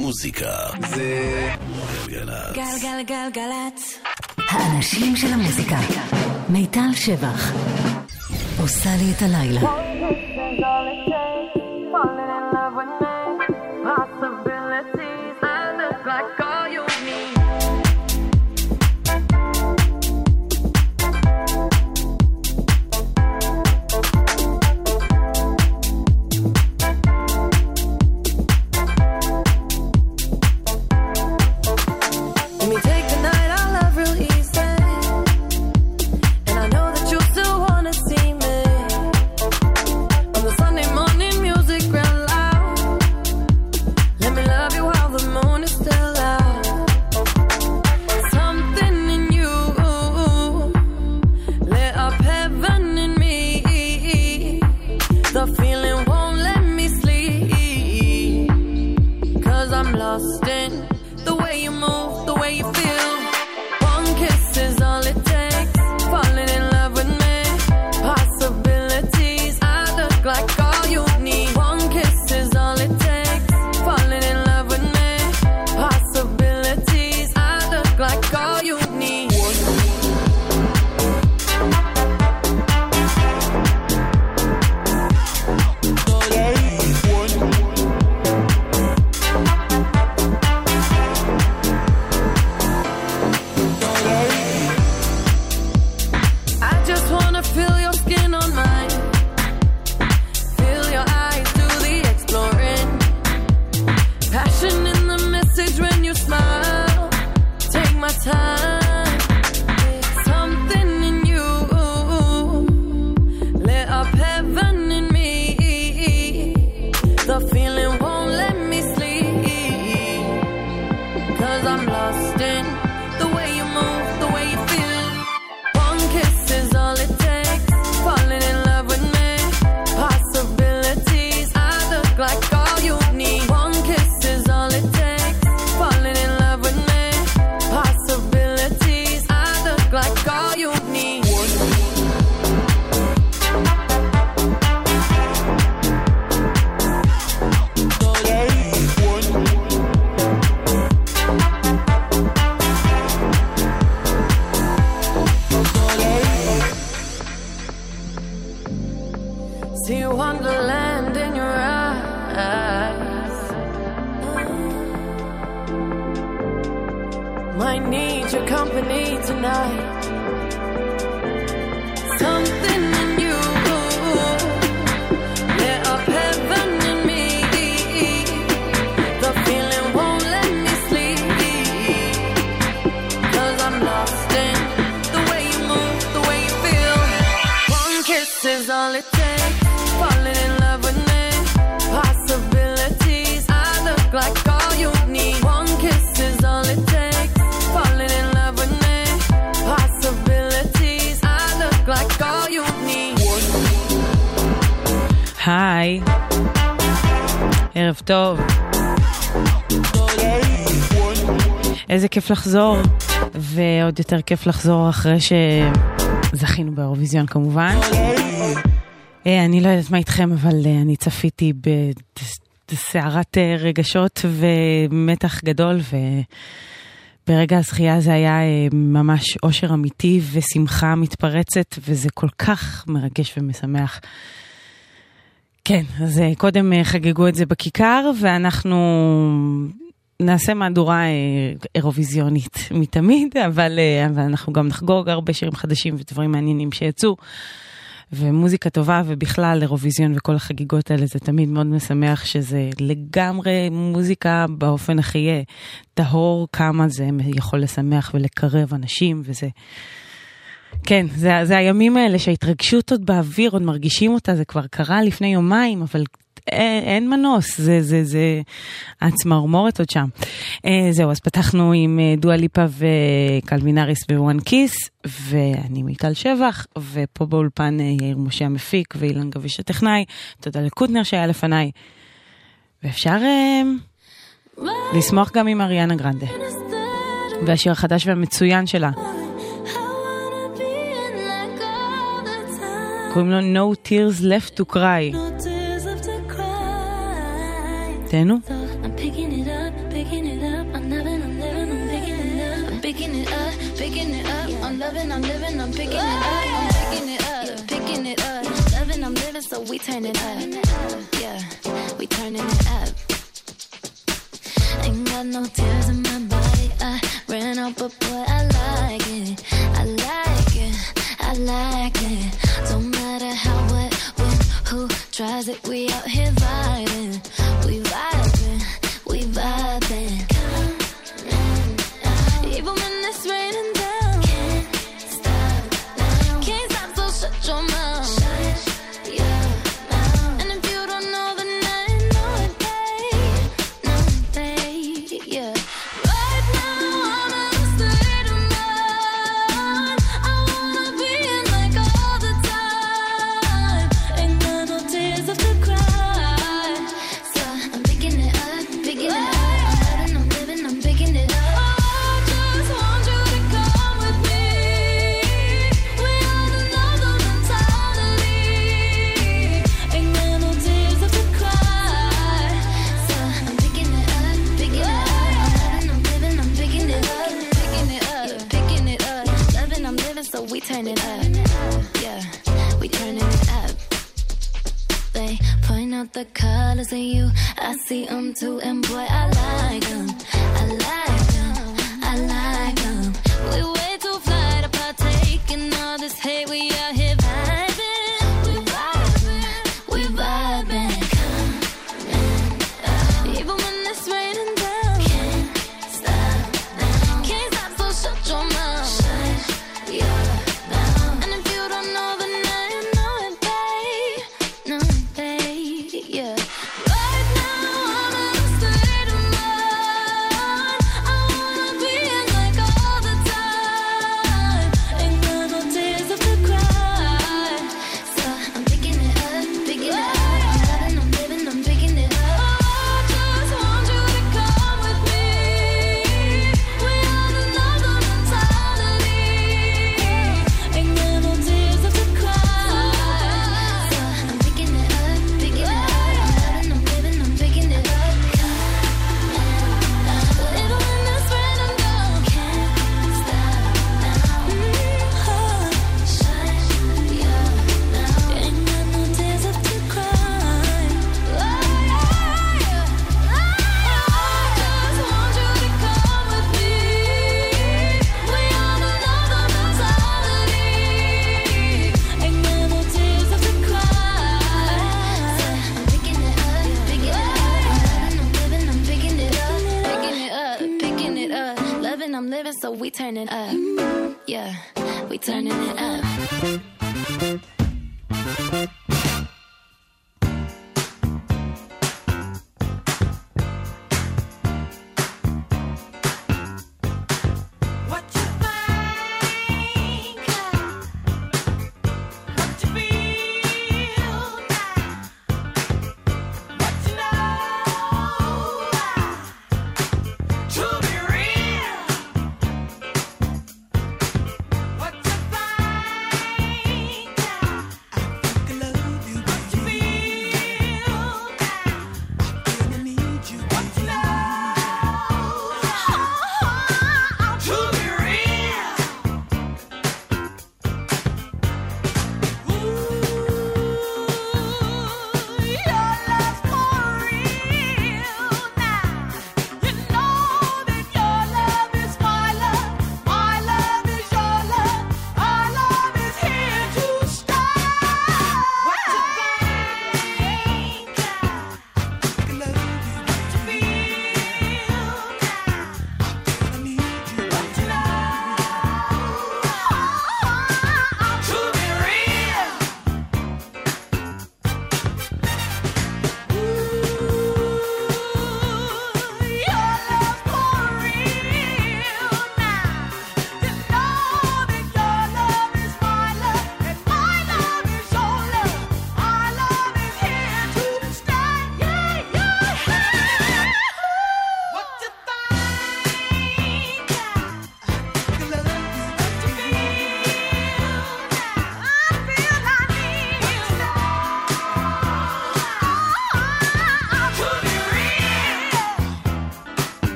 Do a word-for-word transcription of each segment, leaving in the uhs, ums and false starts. מוזיקה זה גלגלצ גלגלגלגלצ האנשים של המוזיקה. מיטל שבח עושה לי את הלילה. היי, ערב טוב. איזה כיף לחזור, ועוד יותר כיף לחזור אחרי שזכינו באירוביזיון כמובן. אני לא יודעת מה איתכם, אבל אני צפיתי בסערת רגשות ומתח גדול, וברגע הזכייה זה היה ממש אושר אמיתי ושמחה מתפרצת, וזה כל כך מרגש ומשמח. כן, אז קודם חגגו את זה בכיכר, ואנחנו נעשה מהדורה אירוויזיונית מתמיד, אבל, אבל אנחנו גם נחגוג הרבה שירים חדשים ודברים מעניינים שיצאו, ומוזיקה טובה, ובכלל אירוויזיון וכל החגיגות האלה, זה תמיד מאוד משמח שזה לגמרי מוזיקה באופן הכי טהור, כמה זה יכול לשמח ולקרב אנשים, וזה... כן, זה, זה הימים האלה שההתרגשות עוד באוויר, עוד מרגישים אותה, זה כבר קרה לפני יומיים, אבל אין, אין מנוס, זה, זה, זה הצמרמורת עוד שם. אה, זהו, אז פתחנו עם דואה ליפה וקלווינריס בוואן כיס, ואני מיטל שבח, ופה באולפן יאיר משה המפיק ואילן גביש הטכנאי, תודה לקוטנר שהיה לפניי, ואפשר אה, לשמוח גם עם אריאנה גרנדה, והשיר החדש והמצוין שלה. קוראים לו No Tears Left to Cry. תהנו? I'm picking it up, baby. I'm loving, I'm living, I'm picking it up. I'm picking it up, picking it up. I'm loving, I'm living, I'm picking it up. I'm picking it up, yeah, picking it up. Loving, I'm living, so we turn it up. Yeah, we turning it up. Ain't got no tears in my body. I ran out, but boy, I like it. I like it, I like it. Don't matter how, what, when, who tries it. We out here vibing, we vibing, we vibing. Even when it's raining down, can't stop now. Can't stop, so shut your mouth. Shut your mouth. And if you don't know, then I know it, babe. Know it, babe, yeah. Right now, I'm in a state of mind. I wanna be in like all the time. Ain't got no tears left to cry. So I'm picking it up, picking it up. I'm loving, I'm living, I'm picking it up. We turn it up, yeah, we turn it up. They point out the colors in you, I see them too, and boy, I like them, I like them, I like them. We way too fly to partake in all this hate, we out here vibing, we vibing, we vibing. Coming up, even when it's raining down, can't stop now, can't stop, so shut your mouth. Love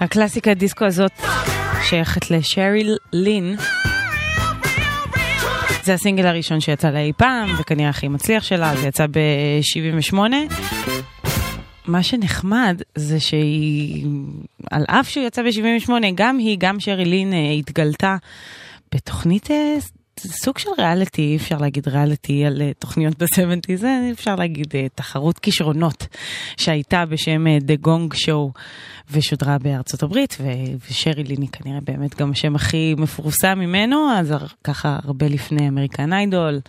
הקלאסיקה הדיסקו הזאת שייכת לשריל לין. זה הסינגל הראשון שיצא לה אי פעם, וכנראה הכי מצליח שלה, זה יצא ב-שבעים ושמונה. מה שנחמד זה שהיא, על אף שהוא יצא ב-שבעים ושמונה, גם היא, גם שריל לין, התגלתה בתוכנית סוג של ריאליטי, אפשר להגיד ריאליטי על תוכניות ב-שבעים, זה אפשר להגיד תחרות כישרונות שהייתה בשם The Gong Show ושודרה בארצות הברית, ושריל לין כנראה באמת גם השם הכי מפורסם ממנו, אז ככה הרבה לפני אמריקן איידול,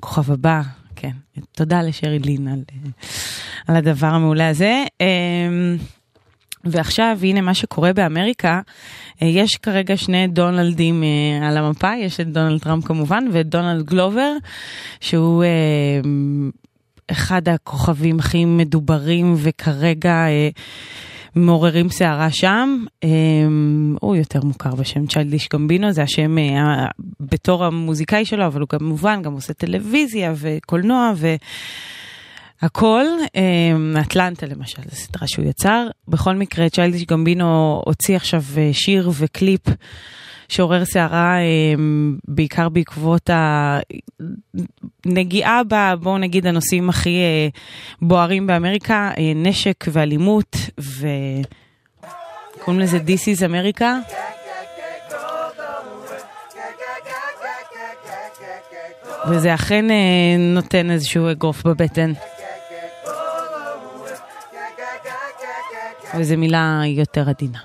כוכב הבא, כן. תודה לשריל לין על, על הדבר המעולה הזה. ועכשיו, הנה מה שקורה באמריקה, יש כרגע שני דונלדים על המפה, יש את דונלד טראמפ כמובן, ואת דונלד גלובר, שהוא אחד הכוכבים הכי מדוברים, וכרגע מעוררים שערה שם, הוא יותר מוכר בשם צ'יילדיש גמבינו, זה השם בתור המוזיקאי שלו, אבל הוא כמובן גם עושה טלוויזיה וקולנוע ו... הכל, אטלנטה למשל, זו סדרה שהוא יצר. בכל מקרה, צ'יילדיש גמבינו הוציא עכשיו שיר וקליפ שעורר שערה, בעיקר בעקבות הנגיעה בה, בואו נגיד הנושאים הכי בוערים באמריקה, נשק ואלימות, וקוראים לזה This is America. וזה אכן נותן איזשהו אגרוף בבטן. וזו מילה יותר עדינה.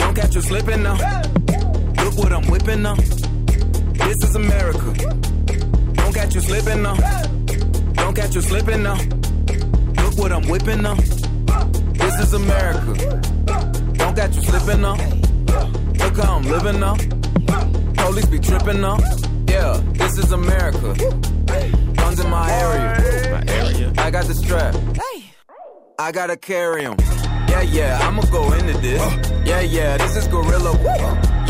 Don't catch you slipping now. Look what I'm whipping now. This is America. Don't catch you slipping now. Don't catch you slipping now. Look what I'm whipping now. This is America. Don't catch you slipping now. Look how I'm living now. Police be tripping now. Yeah, this is America. Guns in my area. I got the strap. I gotta carry 'em. Yeah, yeah, I'ma go into this. Yeah, yeah, this is gorilla.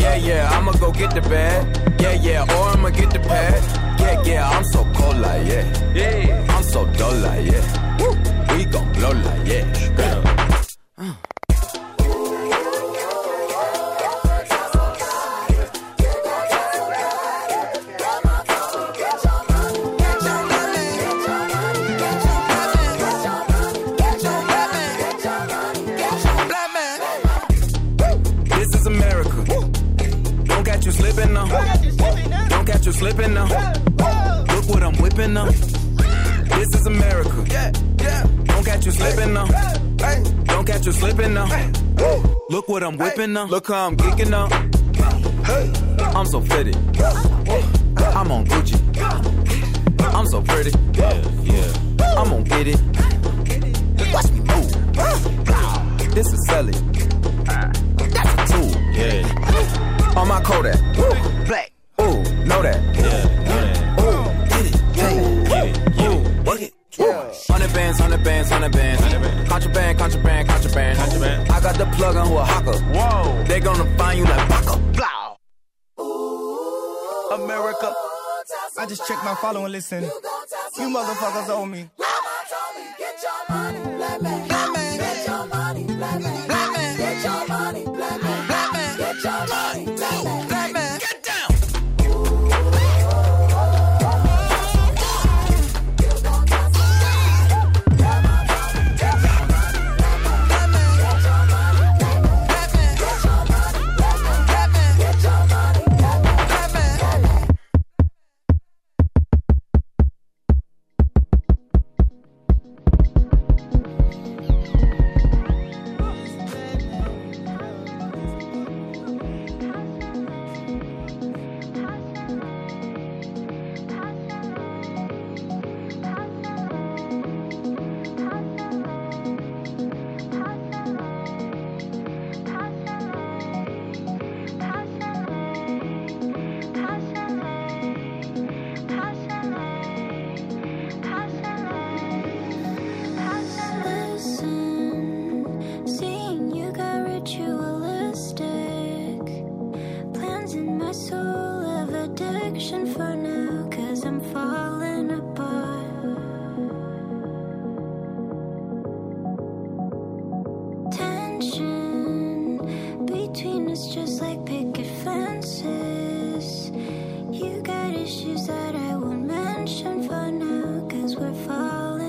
Yeah, yeah, I'ma go get the bag. Yeah, yeah, or I'ma get the pad. Yeah, yeah, I'm so cold like, yeah. Yeah, I'm so dull like, yeah. We gon' blow like, yeah. Girl. Uh. Slipping now. Look what I'm whipping now. This is America. Yeah, yeah. Don't catch you slipping now. Don't catch you slipping now. Look what I'm whipping now. Look how I'm geeking now. I'm so fitted. I'm on Gucci. I'm so pretty. Yeah, yeah. I'm gon' get it. Watch me move. This is selling. That's a tool. Yeah. On my Kodak. Black. Know that. Yeah. Oh, get it. Yeah. Yeah. Work it. Hundred bands, hundred bands, hundred bands. Contraband, contraband, contraband, contraband. I got the plug on who a hawker. Whoa. They gonna find you like Baka. Blah. Ooh, America. I just checked my follow and listen. You, you motherfuckers owe me. Mama told me get your money, black man. Black man. Get your money, black man. Black man. Get your money, black man. Black man. Get your money, black man. solution for now, cause I'm falling apart. Tension between us just like picket fences. You got issues that I won't mention for now, cause we're falling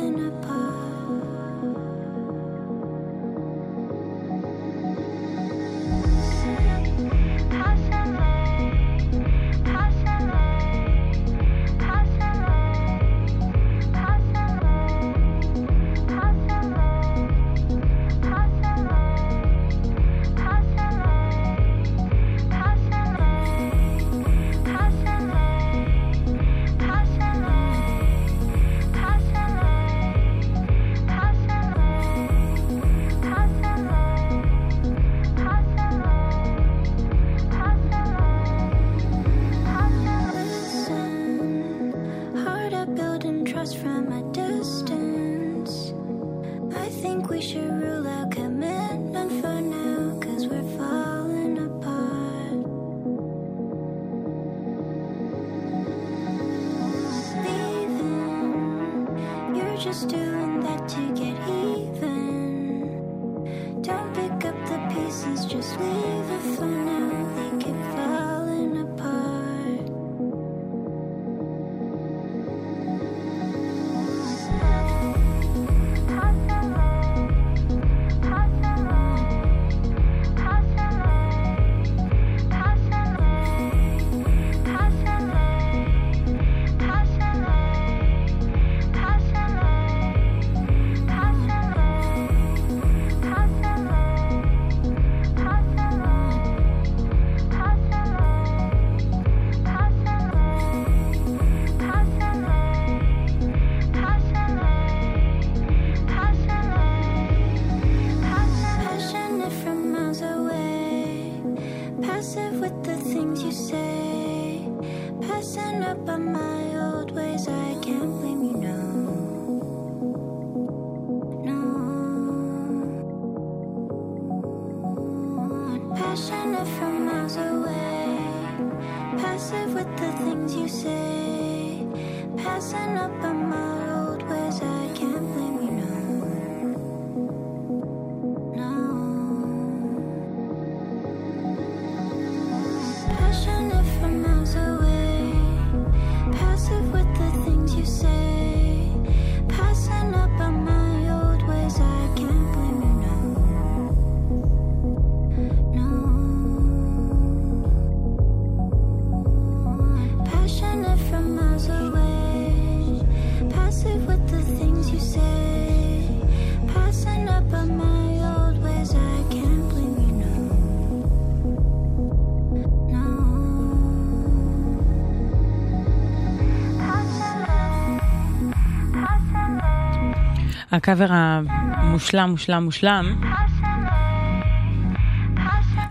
הקאבר המושלם, מושלם, מושלם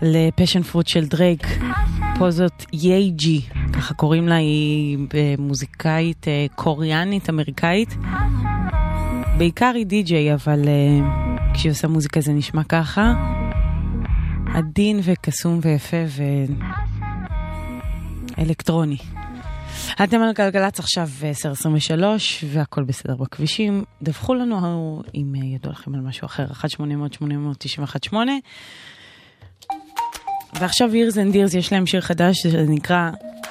לפשן פרוט של דרייק. פה זאת יייג'י, ככה קוראים לה, היא מוזיקאית קוריאנית אמריקאית, בעיקר היא די-ג'יי, אבל כשהיא עושה מוזיקה זה נשמע ככה עדין וקסום ויפה ואלקטרוני. אתם על גלגלץ עכשיו עשר עשרים ושלוש, והכל בסדר בכבישים. דווחו לנו אם ידעו לכם על משהו אחר, אחת שמונה אפס אפס שמונה אפס תשע אחת שמונה. ועכשיו Ears and Dears יש להם שיר חדש שנקרא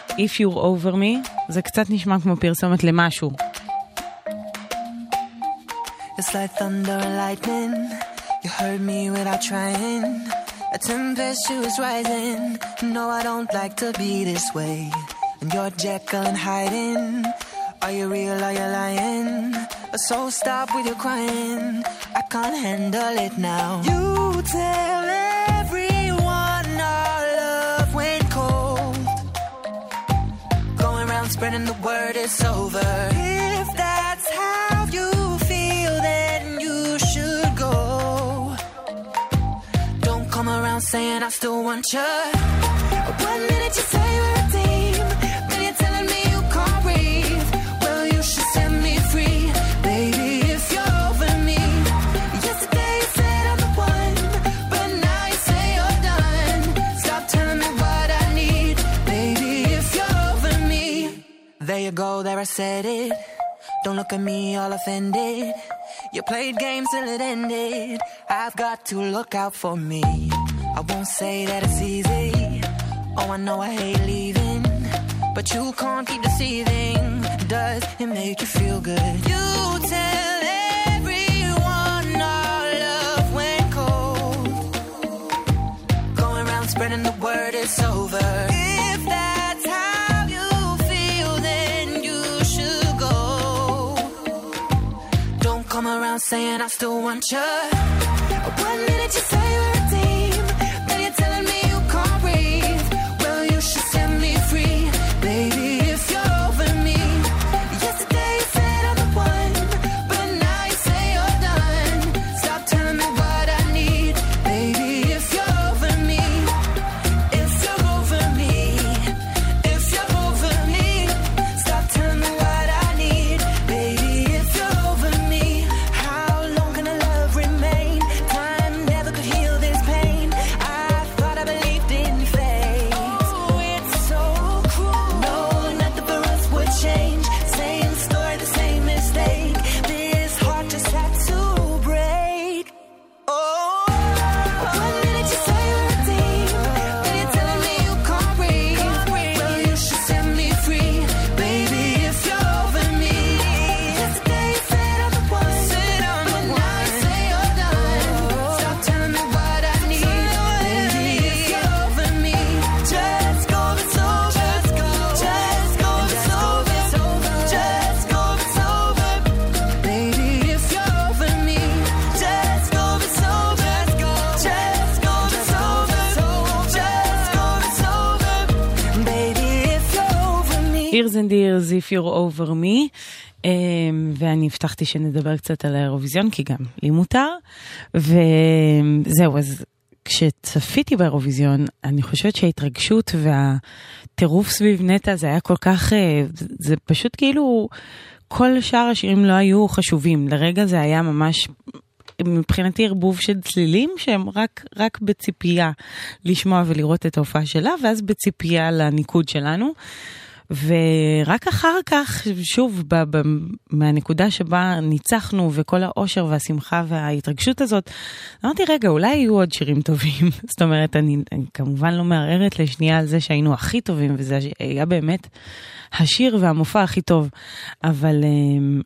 If You're Over Me. זה קצת נשמע כמו פרסומת למשהו. It's like thunder and lightning, you heard me without trying, a temperature is rising, no I don't like to be this way. And you're Jekyll and hiding. Are you real, are you lying? So stop with your crying, I can't handle it now. You tell everyone our love went cold, going around spreading the word it's over. If that's how you feel, then you should go. Don't come around saying I still want you. One minute you say we're a team, telling me you can't breathe. Well, you should set me free, baby, if you're over me. Yesterday you said I'm the one, but now you say you're done. Stop telling me what I need, baby, if you're over me. ago that I said it. Don't look at me all offended. You played games till it ended. I've got to look out for me. I won't say that it's easy. Oh, I know I hate leaving, but you can't keep deceiving. Does it make you feel good? You tell everyone our love went cold. Going around spreading the word it's over. If that come around saying I still want you. One minute you say you're a team, then you're telling me you can't breathe. Well, you should set me free, baby, if you're over me. Yesterday you said I'm the one, but now you say you're done. Stop telling me what I need, baby, if you're over me. If you're over me, if you're over me. Stop telling me what I need, baby, if you're over me. Ears and Ears, If You're Over Me, ואני הבטחתי שנדבר קצת על האירוויזיון, כי גם לי מותר, וזהו, אז כשצפיתי באירוויזיון, אני חושבת שההתרגשות והטירוף סביב נטה, זה היה כל כך, זה פשוט כאילו, כל שאר השירים לא היו חשובים, לרגע זה היה ממש... מבחינתי ערבוב של צלילים שהם רק, רק בציפייה לשמוע ולראות את ההופעה שלה, ואז בציפייה לניקוד שלנו. ורק אחר כך, שוב, ב- ב- מהנקודה שבה ניצחנו וכל האושר והשמחה וההתרגשות הזאת, אמרתי, רגע, אולי יהיו עוד שירים טובים. זאת אומרת, אני, אני כמובן לא מערערת לשנייה על זה שהיינו הכי טובים, וזה היה באמת השיר והמופע הכי טוב. אבל,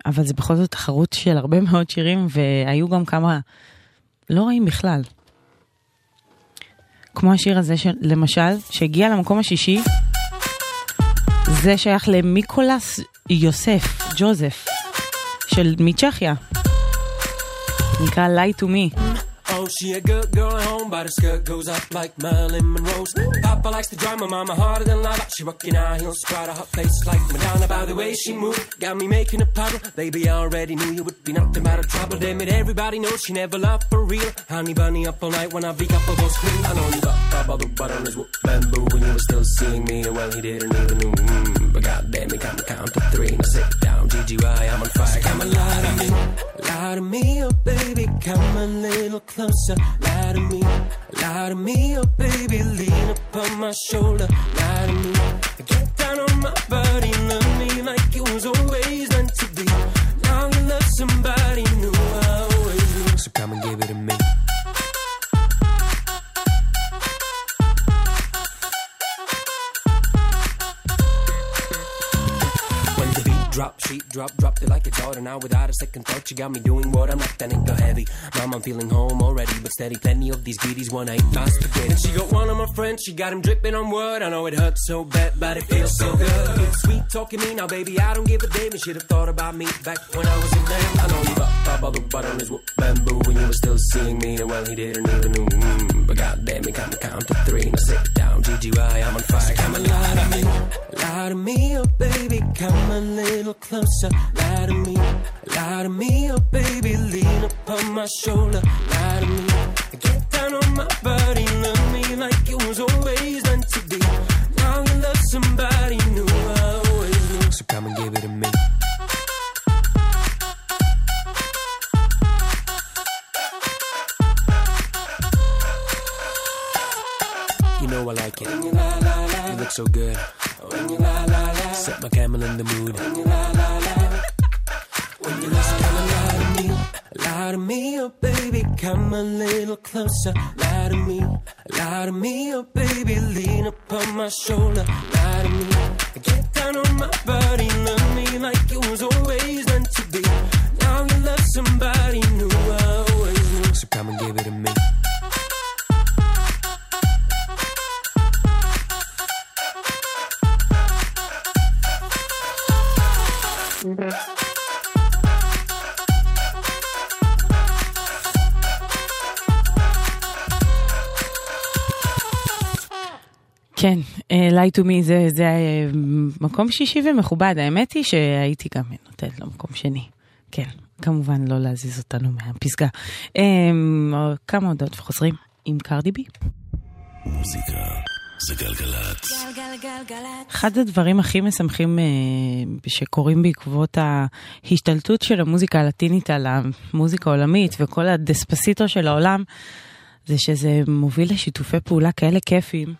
אבל זה בכל זאת תחרות של הרבה מאוד שירים, והיו גם כמה לא רעים בכלל. כמו השיר הזה, של, למשל, שהגיע למקום השישי, זה שייך למיקולס יוסף, ג'וזף, של מצ'כיה. נקרא Lie to Me. Oh, she a good girl at home, but her skirt goes up like Marilyn Monroe's. Papa likes to drive my mama harder than lava. She rockin' high heels, proud of her face like Madonna. By the way she moved, got me making a puddle. Baby, I already knew you would be nothing but a trouble. Damn it, everybody knows she never loved for real. Honey bunny up all night when I wake up all those screams. I know you got that bubble butt on his whoop bamboo when you were still seeing me. Well, he didn't even know. Mm, but goddamn, he can't count to three. Now sit down, G G Y, I'm on fire. Come and lie to me, lie to me, oh baby, come a little closer. Closer, lie to me, lie to me, oh baby, lean upon my shoulder, lie to me, get down on my body, love me like it was always meant to be, now you love somebody new, I always knew, so come and give it to me. Drop, she drop, dropped it like it's hard. And now without a second thought, she got me doing what I'm not, that ain't the heavy. Mom, I'm feeling home already, but steady, plenty of these beauties, one ain't lost to get. And she got one of my friends, she got him dripping on word. I know it hurts so bad, but it feels so good. Sweet talking me, now baby, I don't give a damn. You should have thought about me back when I was in there. I know you got top of the bottom is whoop bamboo. When you were still seeing me, and well, he didn't even know. Mm, but goddamn, he can't count to three. Now sit down, G G Y, I'm on fire. So come and lie to me, lie to me, oh baby, come a little closer, lie to me, lie to me, oh baby, lean upon my shoulder, lie to me, get down on my body, love me like it was always meant to be, now you love somebody new, I always knew, so come and give it to me. You know I like it, you look so good, you look so good. Set my camera in the mood. When you lie, lie, lie. When you lie, lie, lie to me. Lie to me, oh baby, come a little closer. Lie to me, lie to me, oh baby, lean upon my shoulder. Lie to me, get down on my body, love me like it was always meant to be. Now you love somebody new, I always knew. So come and give it to me. כן, Lie to me זה, זה מקום שישי ומכובד. האמת היא שהייתי גם נותנת לו מקום שני. כן, כמובן לא להזיז אותנו מהפסגה. כמה הודעות וחוזרים עם קרדי בי. מוזיקה זה גלגלת. אחד הדברים הכי משמחים שקורים בעקבות ההשתלטות של המוזיקה הלטינית על המוזיקה העולמית וכל הדספסיטו של העולם, זה שזה מוביל לשיתופי פעולה כאלה כיפים,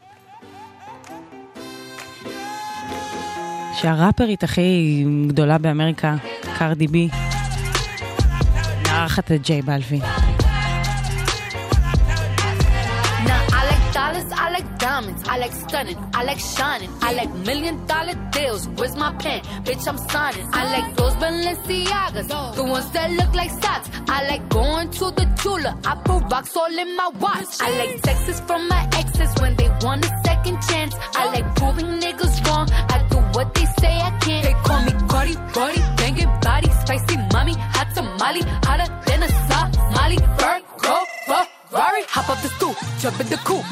שהראפרית הכי גדולה באמריקה, קרדי בי, נערכת את ג'יי בלוין. I like diamonds, I like stunning, I like shining, I like million dollar deals, where's my pen, bitch I'm signing, I like those Balenciagas, the ones that look like socks, I like going to the Tula, I put rocks all in my watch, I like texts from my exes when they want a second chance, I like proving niggas wrong, I do what they say I can't, they call me Cardi, Cardi, banging body, spicy mommy, hot tamale, hotter than a Somali, bird, go, fuck. Rory, hop up the stoop, jump in the coupe,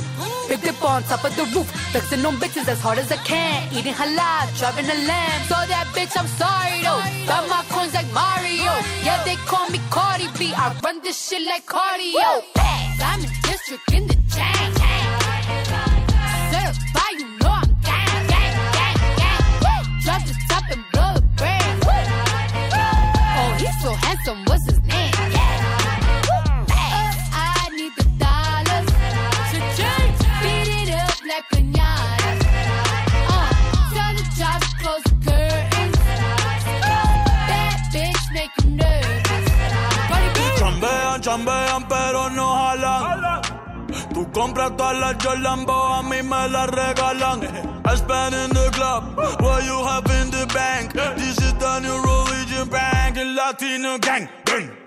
big dip on top of the roof, flexing on bitches as hard as I can, eating halal, driving a lamb, so that bitch I'm sorry though, got my coins like Mario, yeah they call me Cardi B, I run this shit like cardio, I'm in district in the chain, certified you know I'm gang, gang, gang, gang, drop the top and blow the brand, oh he's so handsome, what's his name, yeah. Chambean pero no jalan. Tú compras todas las Jolambo, a mí me las regalan. I spend in the club, what you have in the bank. This is the new religion bank, el latino gang.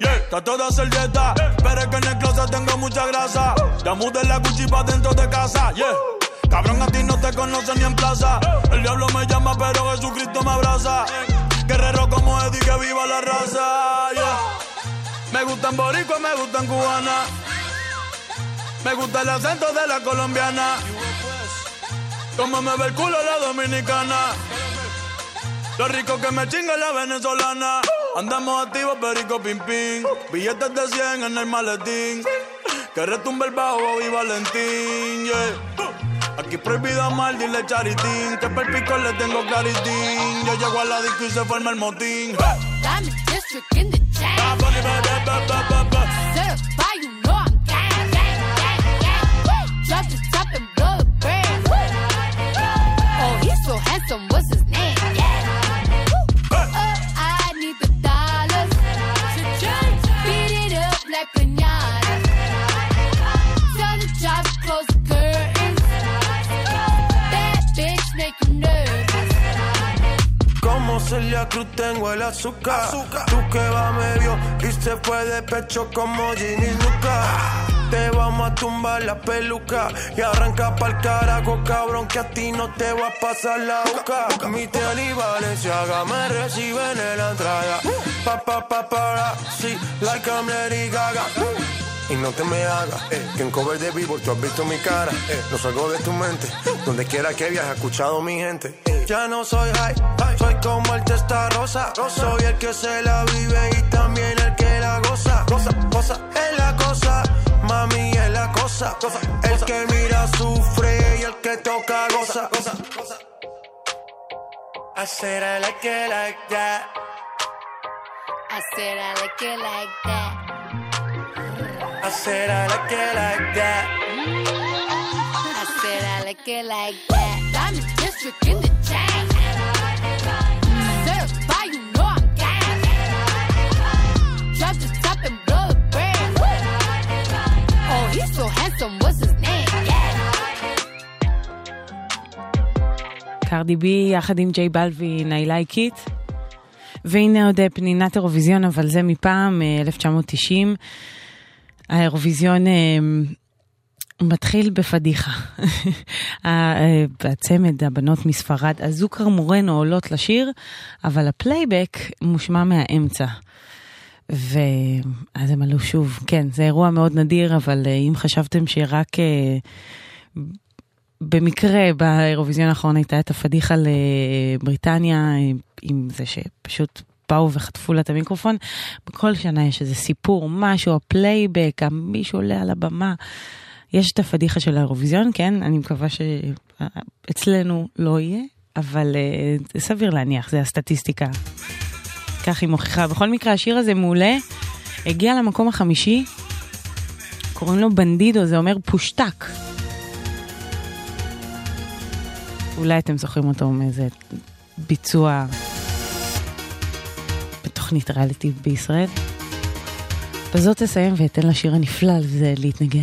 Yeah. Está toda servieta, pero es que en el closet tengo mucha grasa. Ya mudé la Gucci pa' dentro de casa, yeah. Cabrón, a ti no te conocen ni en plaza. El diablo me llama, pero Jesucristo me abraza. Guerrero como Eddie, que viva la raza, yeah. Me gustan boricua, me gustan cubana. Me gusta el acento de la colombiana. Como me ve el culo la dominicana. Lo rico que me chinga la venezolana. Andamos activos, perico, pim, pim. Billetes de cien en el maletín. Que retumbe el bajo y Valentín, yeah. Aquí prohibido amar, dile charitín. Que pa'l pico le tengo claritín. Yo llego a la disco y se forma el motín. Dame district in the chain. Certify, you know I'm gang, gang, gang, gang. Drop the top and blow the brand. Oh, he's so handsome, what's his name? Yeah. Oh, I need the dollars. Beat it up like piñata. Turn the drops, close the curtains. That bitch make you nervous. Como Celia Cruz tengo el azúcar, azúcar. Tú que va medio y se fue de pecho como Ginny Luca. Ah. Te vamos a tumbar la peluca y arranca pa'l carajo, cabrón, que a ti no te va a pasar la boca. Mi tele y Valenciaga me reciben en la entrada. Uh. Pa, pa, pa, para, sí, like I'm Lady Gaga. Uh. Y no te me hagas, eh, que en cover de Billboard tú has visto mi cara, eh, no salgo de tu mente, donde quiera que viajes, escuchado mi gente. Eh. Ya no soy high, high, soy como el testa rosa, soy el que se la vive y también el que la goza. Rosa, rosa, es la cosa, mami es la cosa, rosa, el rosa. Que mira sufre y el que toca goza. Rosa, rosa. I said I like it like that. I said I like it like that. I said I like it like that. I said I like it like that. I'm a district in the chain. קרדי בי יחד עם ג'יי בלווין, נעילה איקית. והנה עוד פנינת אירוויזיון, אבל זה מפעם, אלף תשע מאות תשעים. האירוויזיון מתחיל בפדיחה. הצמד, הבנות מספרד, הזוקר מורנו עולות לשיר, אבל הפלייבק מושמע מהאמצע. ואז הם עלו שוב. כן, זה אירוע מאוד נדיר, אבל אם חשבתם שרק... במקרה באירוויזיון האחרון הייתה את הפדיחה לבריטניה עם זה שפשוט באו וחטפו לה את המיקרופון, בכל שנה יש איזה סיפור, משהו, הפלייבק, מישהו עולה על הבמה, יש את הפדיחה של האירוויזיון, כן, אני מקווה שאצלנו לא יהיה, אבל סביר להניח, זה הסטטיסטיקה, כך היא מוכיחה. בכל מקרה השיר הזה מעולה, הגיע למקום החמישי, קוראים לו בנדידו, זה אומר פושטק, אולי אתם זוכרים אותו מאיזה ביצוע בתוכנית ריאליטי בישראל. בזאת אסיים ואתן לשיר הנפלא וזה להתנגן.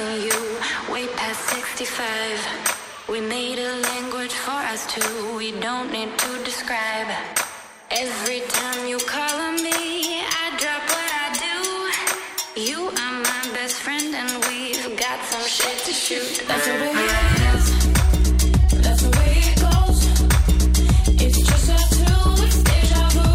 Loving you sixty-five. We made a language for us two. We don't need to describe. Every time you call on me, I drop what I do. You are my best friend and we've got some shit to shoot. That's the way it is. That's the way it goes. It's just us two. It's deja vu.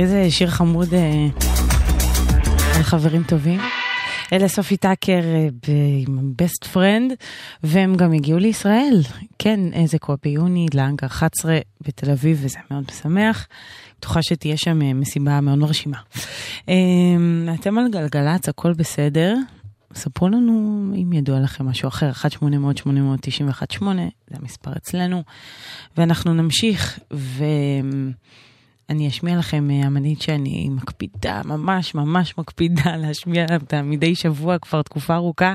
איזה שיר חמוד אה, על חברים טובים. אלה סופי טאקר עם best friend, והם גם הגיעו לישראל. כן, איזה קופה ביוני, לאנג אחת עשרה בתל אביב, וזה מאוד משמח. בטוחה שתהיה שם מסיבה מאוד מרשימה. אה, אתם על גלגלץ, הכל בסדר. ספרו לנו אם ידוע לכם משהו אחר, אחת שמונה אפס אפס שמונה תשע אחת שמונה, זה המספר אצלנו. ואנחנו נמשיך, ו... אני אשמיע לכם אמנית שאני מקפידה, ממש ממש מקפידה להשמיע אותה מדי שבוע, כבר תקופה ארוכה.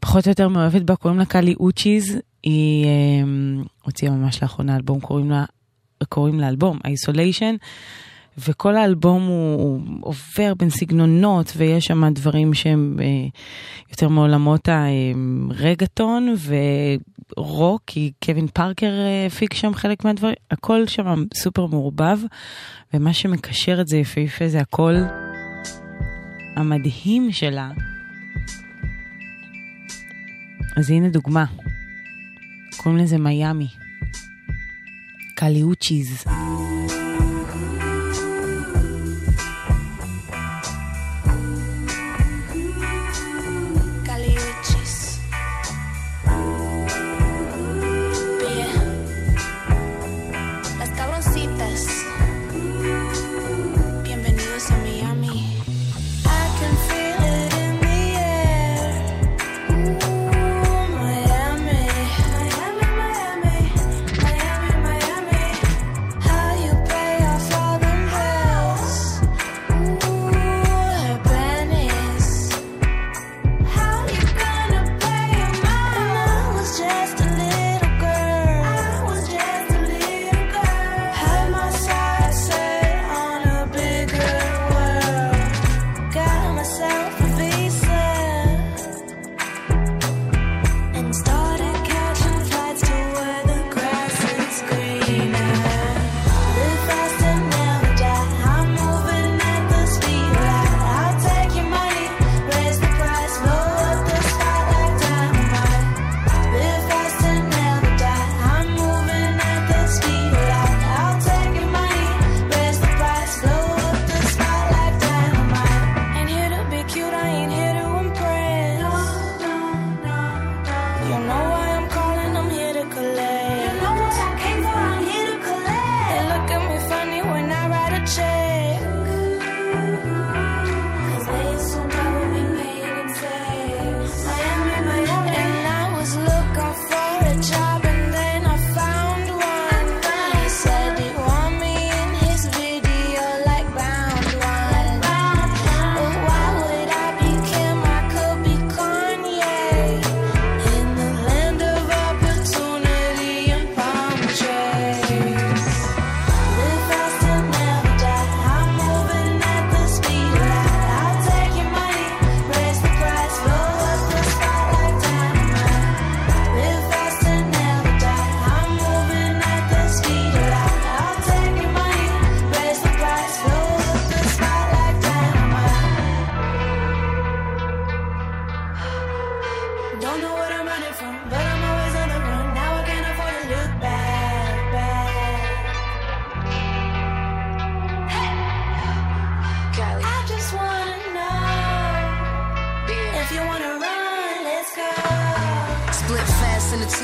פחות או יותר מאוהבת בה, קוראים לה קלי אוצ'יז, היא הוציאה ממש לאחרונה אלבום, קוראים לה, קוראים לה אלבום, Isolation, וכל האלבום הוא, הוא עובר בין סגנונות, ויש שם דברים שהם יותר מעולמות הרגטון ורוק, כי קווין פארקר הפיק שם חלק מהדברים, הכל שם סופר מורבב, ומה שמקשר את זה יפהפה זה הכל המדהים שלה. אז הנה דוגמה, קוראים לזה מיאמי, קלי אוצ'יז.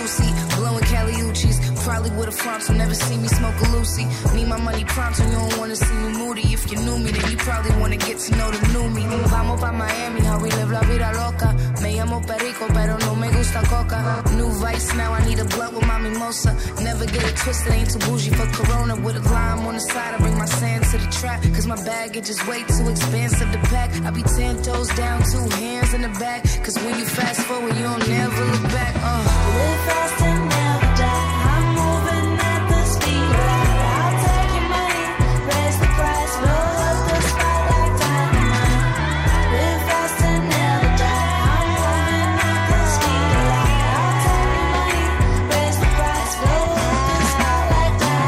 two-seat, blowing Cali Uchis. Probably with a front, so never see me smoke a Lucy. Need my money prompt, so you don't wanna see me moody. If you knew me, then you probably wanna get to know the new me. Vamos pa' Miami, how we live la vida loca. Me llamo Perico, pero no me gusta coca. New vice, now I need a blunt with my mimosa. Never get it twisted, ain't too bougie for Corona. With a lime on the side, I bring my sand to the trap. Cause my baggage is way too expensive to pack. I be ten toes down, two hands in the back. Cause when you fast forward, you don't never look back. Uh. Live fast and never die. I'm moving at the speed limit. I'll take your money, raise the price, blow up the spot like dynamite. Live fast and never die. I'm moving at the speed limit. I'll take your money, raise the price, blow up the spot like dynamite.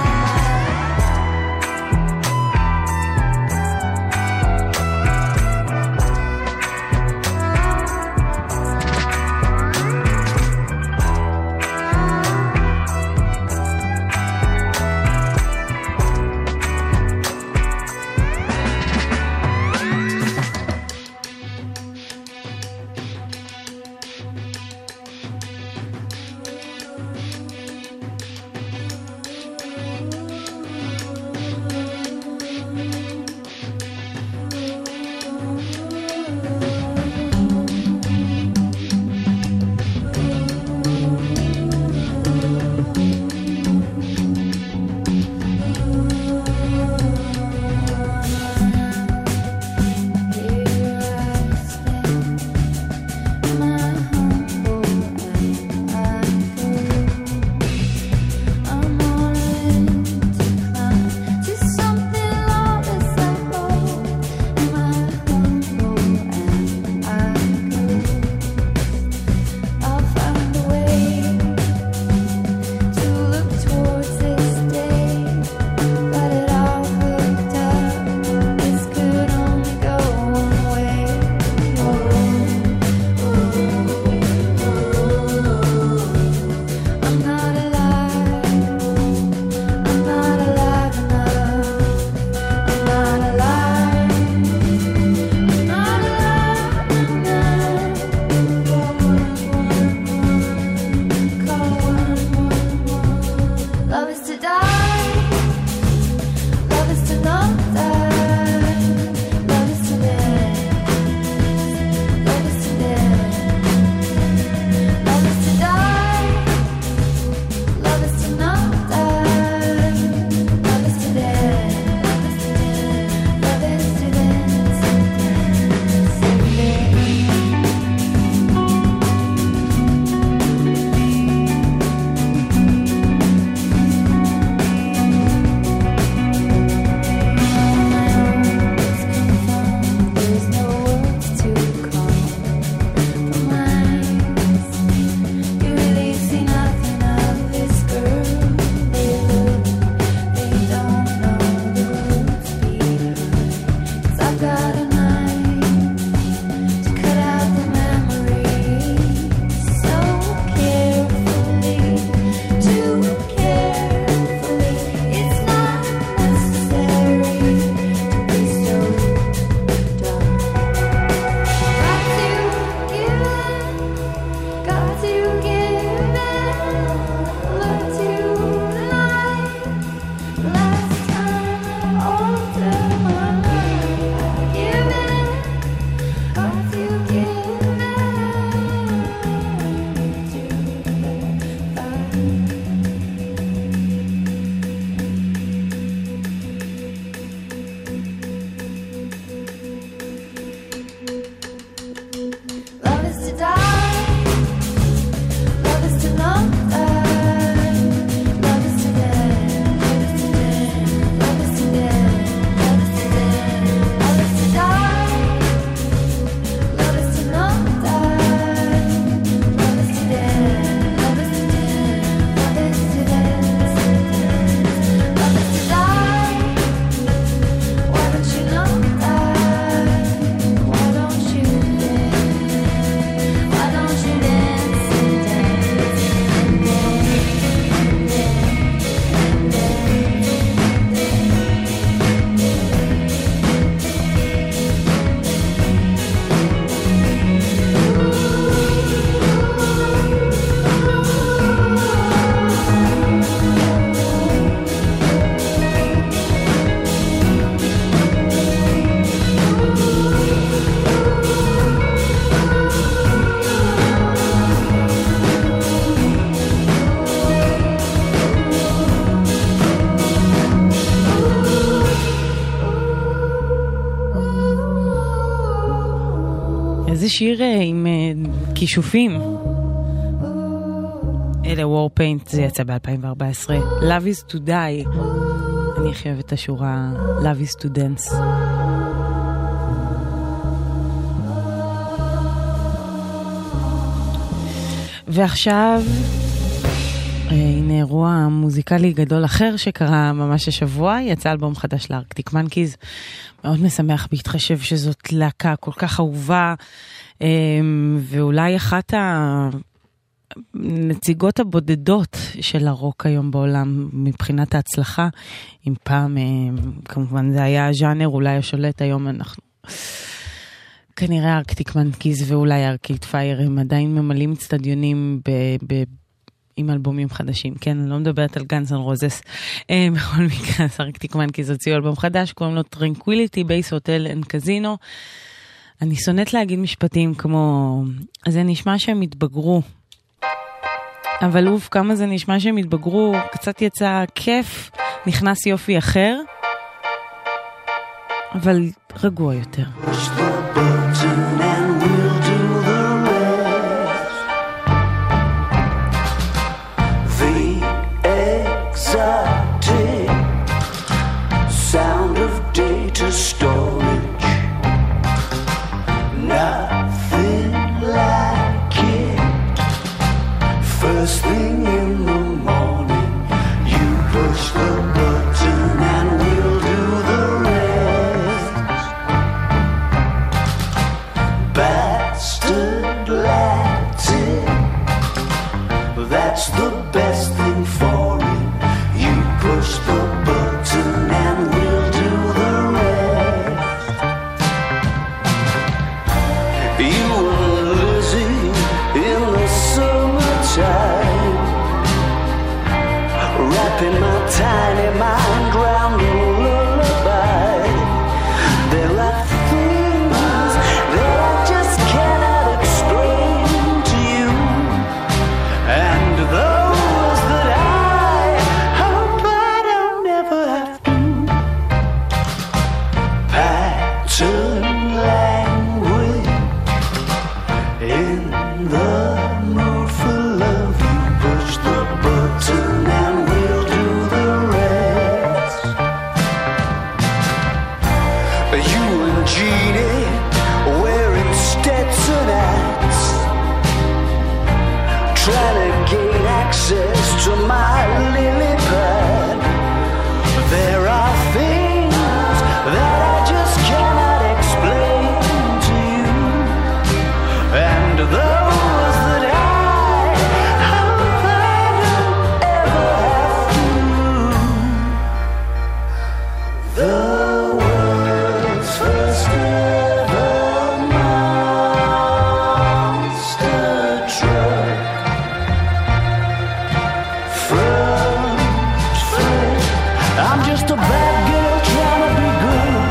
איזה שיר עם כישופים. אלה וורפיינט, זה יצא ב-אלפיים וארבע עשרה. Love is to die. אני אחייב את השורה Love is to dance. ועכשיו הנה אירוע מוזיקלי גדול אחר שקרה ממש השבוע, יצא אלבום חדש לארקטיק מנקיז, מאוד משמח בהתחשב שזאת להקה כל כך אהובה, ואולי אחת הנציגות הבודדות של הרוק היום בעולם מבחינת ההצלחה. אם פעם כמובן זה היה הז'אנר אולי השולט, היום אנחנו כנראה ארקטיק מנקיז ואולי ארקילד פייר הם עדיין ממלאים סטדיונים ב... עם אלבומים חדשים, כן, אני לא מדברת על גאנס אנד רוזס. בכל מקרה, ארקטיק מנקיז הוציאו אלבום חדש, קוראים לו Tranquility Base Hotel and Casino. אני שונאת להגיד משפטים כמו, אז זה נשמע שהם התבגרו. אבל אוף, כמה זה נשמע שהם התבגרו, קצת יצא כיף, נכנס יופי אחר, אבל רגוע יותר. Storage, nothing like it. First thing in the morning, you push the button and we'll do the rest. Bastard Latin, that's the best thing for it. You push the button and we'll do the rest. Wrapping my tiny mind round a lullaby. There are things that I just cannot explain to you, and those that I hope I don't ever have to. Pattern language in the to my lily pad. There are things that I just cannot explain to you, and those that I hope I don't ever have to. The world's first ever master truck front flip. I'm just a bad girl trying to be good.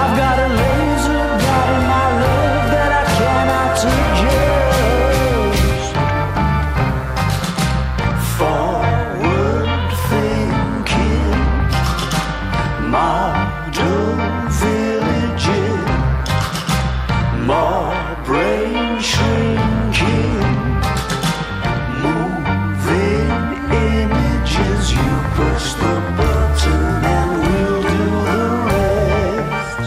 I've got a laser dot in my love that I cannot adjust. Forward thinking, model villages, more brain shrinking, push the button and we'll do the rest.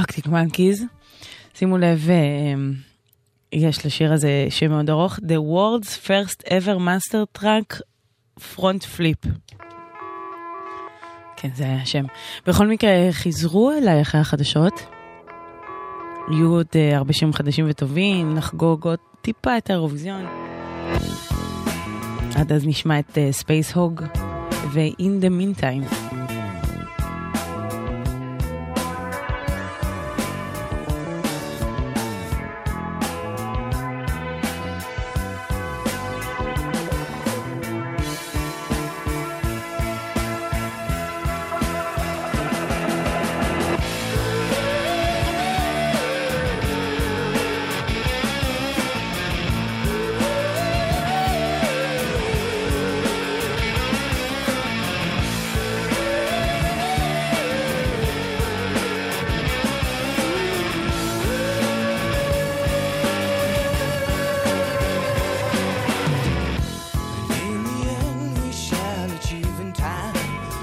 Arctic Monkeys, שימו לב, יש לשיר הזה שם מאוד ארוך, The World's First Ever Master Truck Front Flip. כן, זה היה שם. בכל מקרה, חזרו אליי אחרי החדשות. יהיו עוד הרבה שם חדשים וטובים, נחגוג עוד טיפה את האירוויזיון. עד אז נשמע את Space Hog ו-In the Meantime.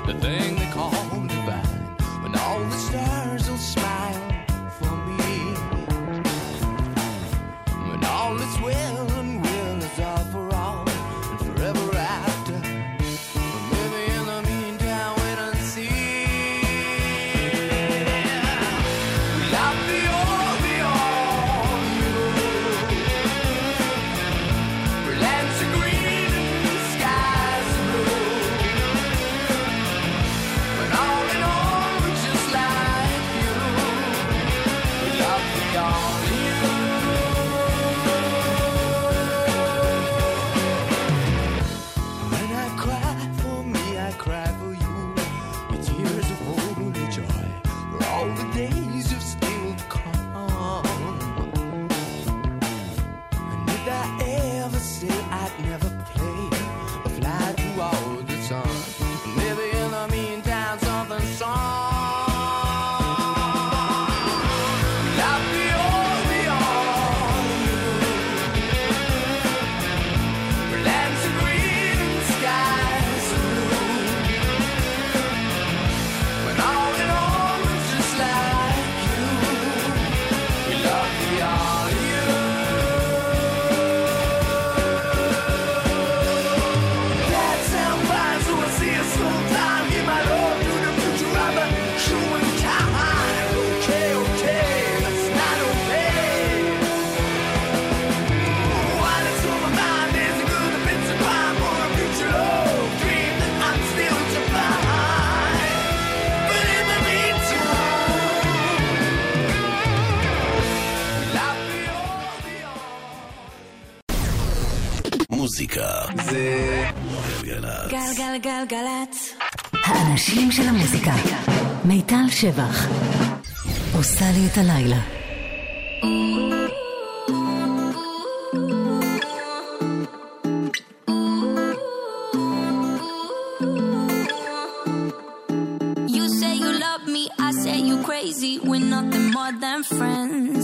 the thing they call divine, when all the stars will smile for me, when all is well and will is all for all and forever after, but maybe in the meantime wait and see, love the all the all you, where lands are green and skies are blue, but all in all we're just like you, we love the all you. When I cry for me, I cry for you, with tears of hope and joy, for all the days are still to come. And did I ever say I'd never play a fly throughout the sun? Maybe in the meantime something song. Love the all, the all you. Where lands are green and skies are blue. When all in all is just like you. We love the all you. That's how fine, so I see us full time. Give my love to the future of the human kind. Okay, okay, that's not okay. While it's on my mind, there's a good defense of mine for a future love dream that I'm still to find. But in the meantime, love the all, the all. מוזיקה זה גלגלצ. גלגל גלגלצ. האנשים של המוזיקה. מיטל שבח. עושה לי את הלילה. You say you love me, I say you crazy. We're nothing more than friends.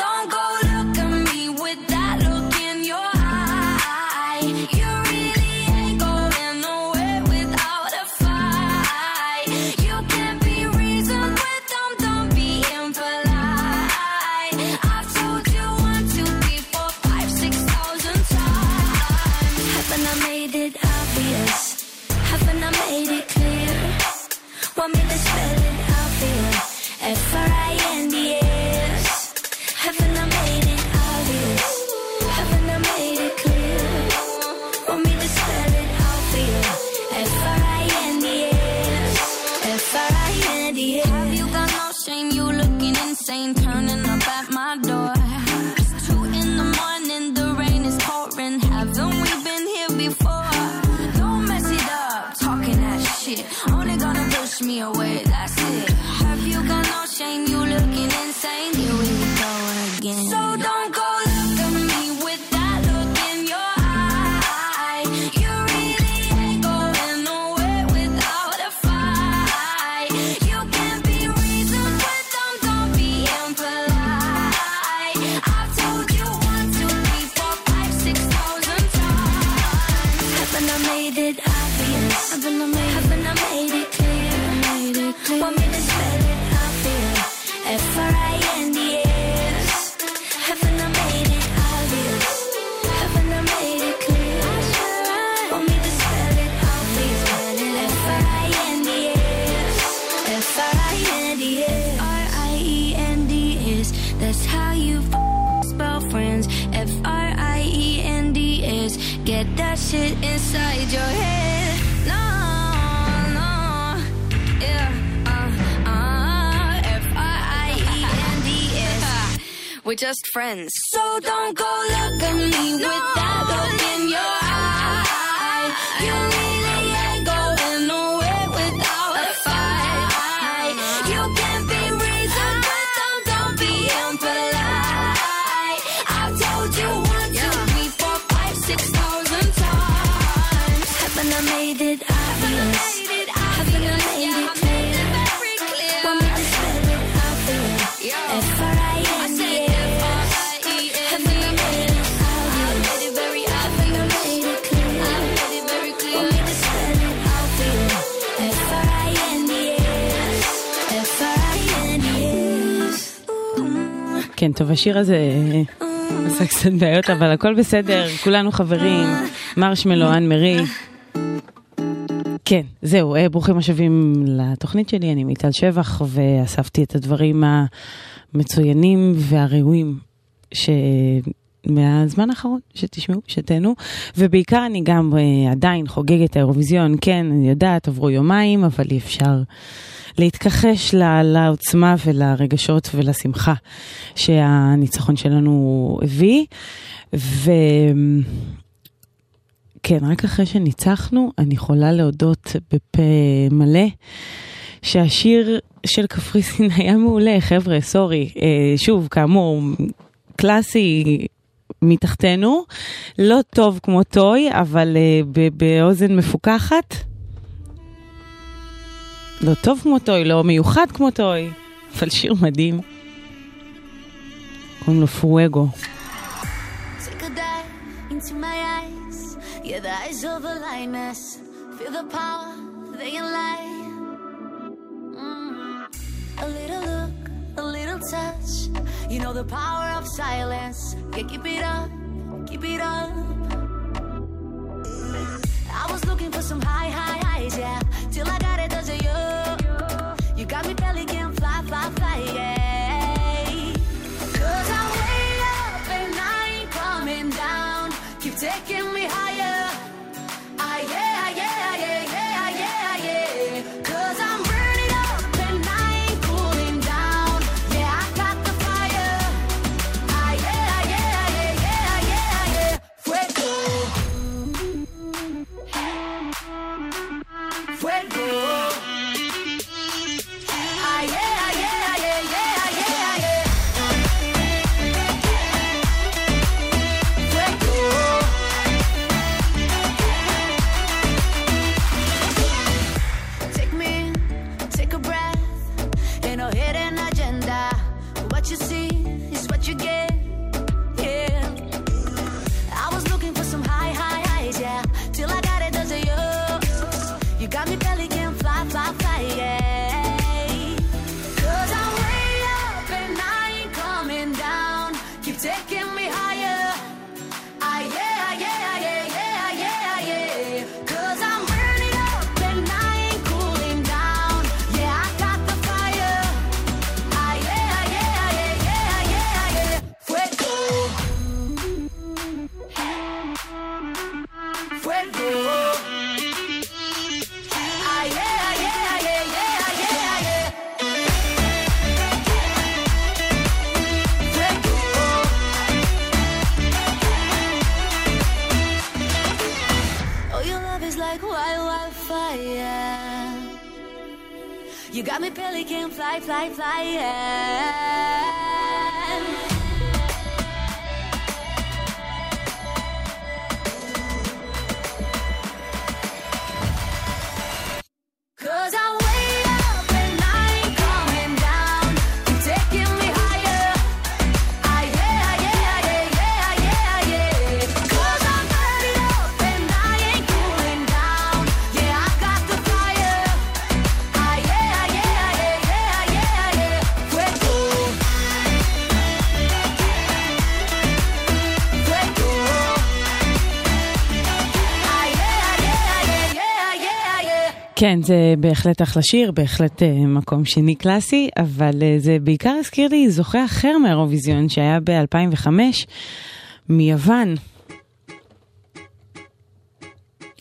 Don't go look at me with that look in your eye. You really ain't going nowhere without a fight. You can't be reasoned with them, don't be impolite. I've told you one, two, three, four, five, six thousand times. Haven't I made it obvious? Haven't I made it clear? Want me to spell it out for you? F R I N D S. Haven't I made it obvious? Haven't I made it clear? Want me to spell it out for you? F R I N D S. F R I N D S. Have you got no shame? You looking insane, turning up at my door. It's two in the morning, the rain is pouring. Haven't we been here before? Don't mess it up, talking that shit. Only gonna push me away, that's it. Have you got no shame? You looking insane? Here we go again. So don't go look at me with that look in your eye. You really ain't going nowhere without a fight. You can't be reasoned with them, don't be impolite. I've told you one, two, three, four, five, six thousand times. Haven't I made it obvious? Haven't I made, haven't I made it clear? Made it clear. Want me to spell it out for you? F R I N D S. Haven't I made it obvious? Haven't I made it clear? Want me to spell it out for you? F R I N D S. F R I N D S. R I E N D S. That's how you f- spell friends. F R I E N D S. Get that shit inside your head. No, no. Yeah, uh, uh, F R I E N D S. We're just friends. So don't go look at me with that look in your eye. You really ain't going nowhere without a fight. You can't be reasoned with them, don't be impolite. I've told you one, two, three, four, five, six thousand times. Haven't I made it obvious? Haven't I made it כן, טוב, השיר הזה עושה קצת בעיות, אבל הכל בסדר, כולנו חברים, מרשמלו, אן מרי. כן, זהו, ברוכים השבים לתוכנית שלי, אני מיטל שבח, ואספתי את הדברים המצוינים והראויים ש... מהזמן האחרון שתשמעו, שתהנו, ובעיקר אני גם אה, עדיין חוגגת את האירווזיון, כן, אני יודעת, עברו יומיים, אבל אי אפשר להתכחש לה, לעוצמה ולרגשות ולשמחה שהניצחון שלנו הביא, ו... כן, רק אחרי שניצחנו, אני יכולה להודות בפה מלא, שהשיר של קפריסין היה מעולה, חבר'ה, סורי, אה, שוב, כאמור, קלאסי מתחתנו, לא טוב כמו טוי, אבל באוזן מפוקחת, לא טוב כמו טוי, לא מיוחד כמו טוי, אבל שיר מדהים, קוראים לו פואגו. A little touch, you know the power of silence. Yeah, keep it up, keep it up. I was looking for some high, high highs, yeah, till I got it, does it you? You got me belly can fly, fly, fly, yeah. 'Cause I'm way up and I ain't coming down. Keep taking me higher. Ah yeah, yeah, yeah, yeah, yeah, yeah. 'Cause I'm fly, fly, fly, yeah. Cause I'm way up and I ain't coming down. You're taking me higher. Ah, yeah, yeah, yeah, yeah, yeah, yeah. Cause I'm burning up and I ain't cooling down. Yeah, I got the fire. Ah, yeah, yeah. כן, זה בהחלט אחלה שיר, בהחלט מקום שני קלאסי, אבל זה בעיקר הזכיר לי זוכה אחר מהאירוויזיון שהיה ב-אלפיים וחמש מיוון.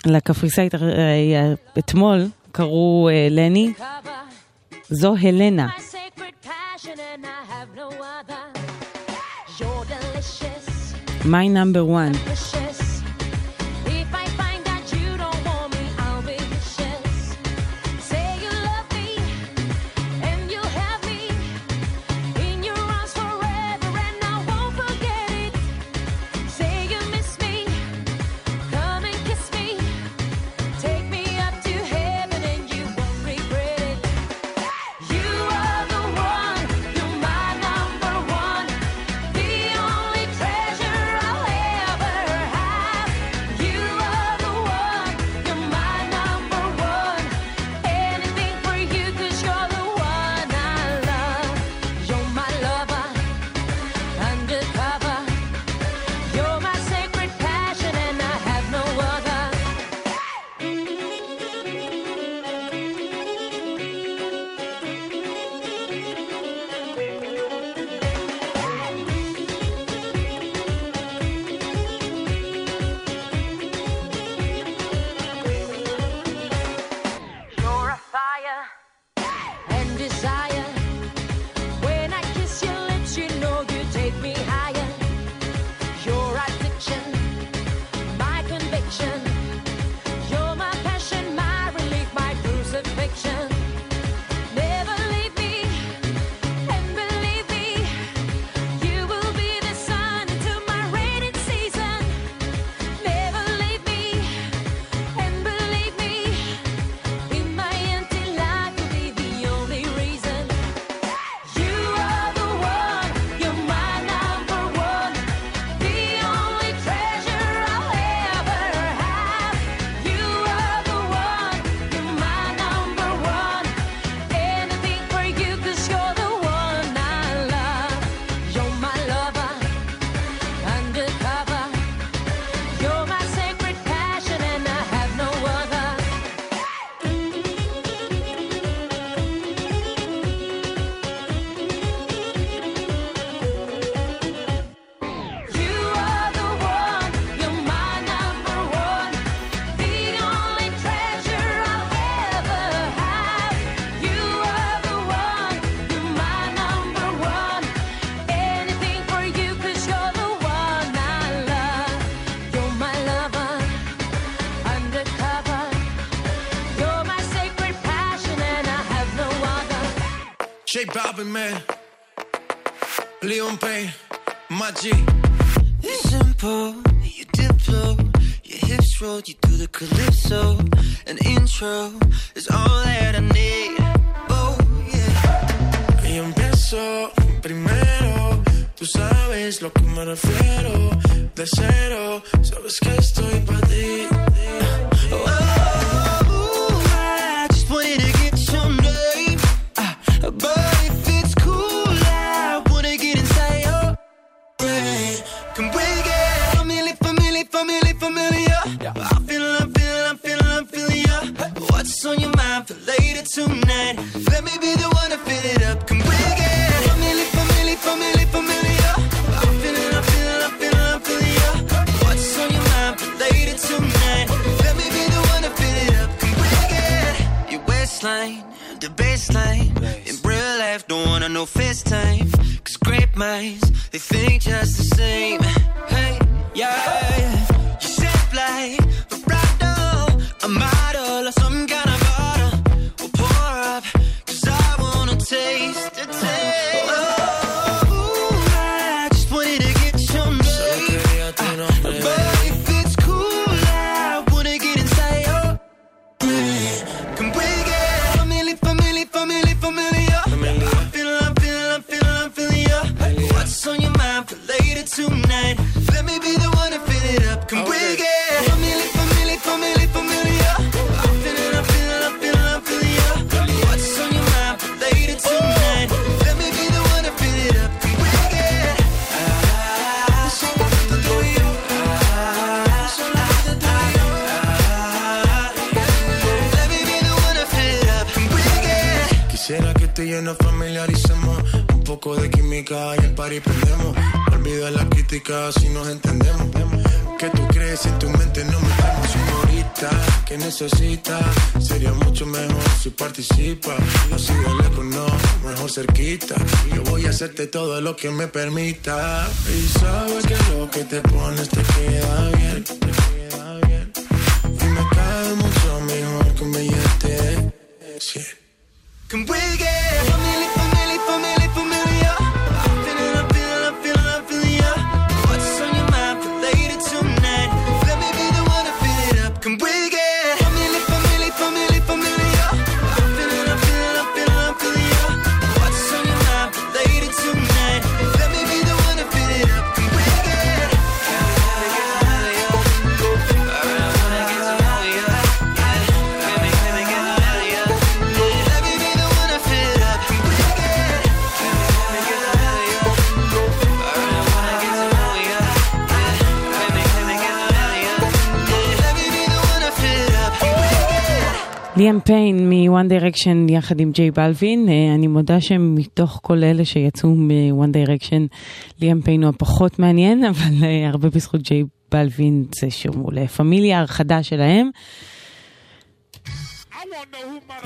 לקפריסאית אתמול קראו לני, זו הלנה. My number one. and desire. When I kiss your lips, you know you take me higher. Your addiction, my conviction. You're my passion, my relief, my crucifixion. Never leave me and believe me. You will be the sun until my rainy season. Never leave me and believe me. In my empty life, you'll be the only reason. You are the one, you're my number one. The only treasure I'll ever have. You are the one, you're my number one. Anything for you, cause you're the one I love. You're my lover, undercover. You're my sacred passion and I have no other. You are the one, you're my number one. The only treasure I'll ever have. You are the one, you're my number one. Anything for you, cause you're the one I love. You're my lover, undercover. You're my sacred passion and I have no other. J Balvin, man, Leon Payne, my G. You're simple, you diplo, your hips roll, you do the calypso. An intro is all that I need. Oh yeah. Y empiezo primero, tú sabes lo que me refiero. De cero, sabes que estoy para ti. Oh, I just wanted to get your name, uh, but if it's cool, I wanna get inside your brain. Can we get family, family, family, familiar? I feel, I'm feeling, I'm feeling, I'm feeling ya. What's on your mind for later tonight? Let me be the one to fill it up. Can we get family, family, family, familiar? I'm feeling, I'm feeling, I'm feeling, I'm feeling ya. What's on your mind for later tonight? Let me be the one to fill it up. Can we get your waistline, the baseline? In real life, don't wanna know FaceTime. Cause great minds, they think just the same. Hey, yeah. You shape like a rock doll, a model, or some kind of bottle. Well, pour up, cause I wanna taste the taste. Oh, I just wanted to get your name, uh, but if it's cool, I wanna get inside your Can we get family, family, family, familiar? I'm feeling, I'm feeling, I'm feeling, I'm feeling ya. What's on your mind for later tonight? Let me be the one to fill it up. Can we get family, family, family, familiar? I'm feeling, I'm feeling, I'm feeling, I'm feeling ya. What's on your mind for later tonight? Let me be the one to fill it up. Can we get? I should love to do you. I should love to do you. Let me be the one to fill it up. Can we get? Quisiera que tú y yo nos familiaricemos. Un poco de química y el party prendemos. Olvida las críticas si nos entendemos. Que tú crees en tu mente, no me llamas señorita. Que necesita, sería mucho mejor si participa. Así de lejos no, mejor cerquita. Yo voy a hacerte todo lo que me permita. Y sabes que lo que te pones te queda bien. Y me cae mucho mejor que un billete. Sí. Can we get family, family, family, familiar? I'm feeling, I'm feeling, I'm feeling, I'm feeling ya. What's on your mind for later tonight? Let me be the one to fill it up. Can we get family, family, family, familiar? I'm feeling, I'm feeling, I'm feeling, I'm feeling ya. What's on your mind for later tonight? Let me be the one to fill it up. Can we get? Let me be the one to fill it up. Can we get? Let me be the one to fill it up. Can we get? ליאם פיין מ-One Direction יחד עם ג'יי בלווין. אה, אני מודה שמתוך כל אלה שיצאו מ-One Direction, ליאם פיין הוא הפחות מעניין, אבל אה, הרבה בזכות ג'יי בלווין זה שהוא מעולה. פמיליה, החדש שלהם. I'm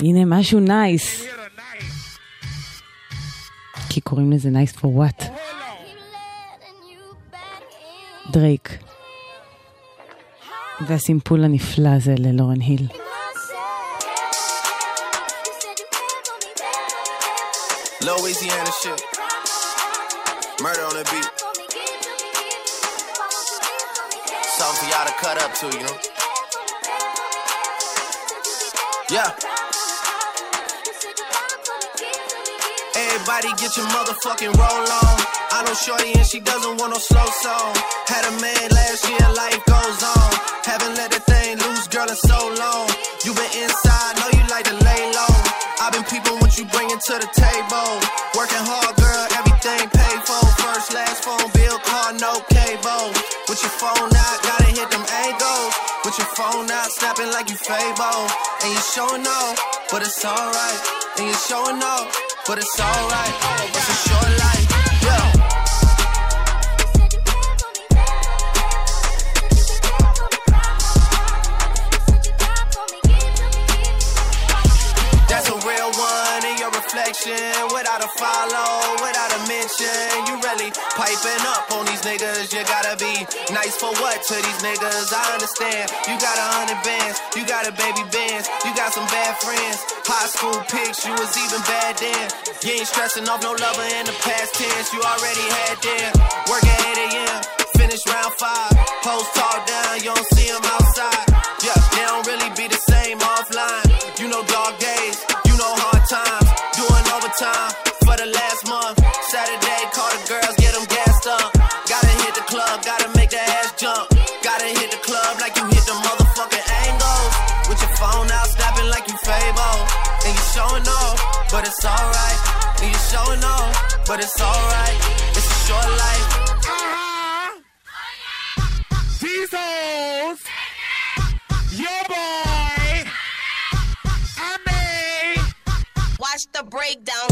הנה משהו נייס. כי קוראים לזה נייס פור וואט. דרייק. והסימפול הנפלא הזה ללורן היל. Louisiana shit. Murder on the beat. Something for y'all to cut up to, you know? Yeah. Everybody get your motherfucking roll on. I know shorty and she doesn't want no slow song. Had a man last year, life goes on. Haven't let that thing loose, girl, in so long. You been inside, know you like to lay low. I've been people what you bringing to the table. Working hard, girl, everything paid for. First, last phone bill, car, no cable. With your phone out, gotta hit them angles. With your phone out, snapping like you Fabo. And you showing off, but it's alright. And you showing off, but it's alright. It's a short life, yeah. Without a follow, without a mention, you really piping up on these niggas. You gotta be nice for what to these niggas? I understand. You got a hundred bands, you got a baby bands, you got some bad friends. High school pics, you was even bad then. You ain't stressing off no lover in the past tense. You already had them. Work at eight a.m., finish round five. Post all down, you don't see them outside. Yeah, they don't really be the same offline. You know dog days, you know hard times. Time for the last month. Saturday, call the girls, get them gassed up. Gotta hit the club, gotta make that ass jump. Gotta hit the club like you hit the motherfucking angles. With your phone out, snapping like you Fabo. And you showing off, but it's alright. And you showing off, but it's alright. It's a short life. Uh-huh. These hoes. Your boy. Watch the breakdown.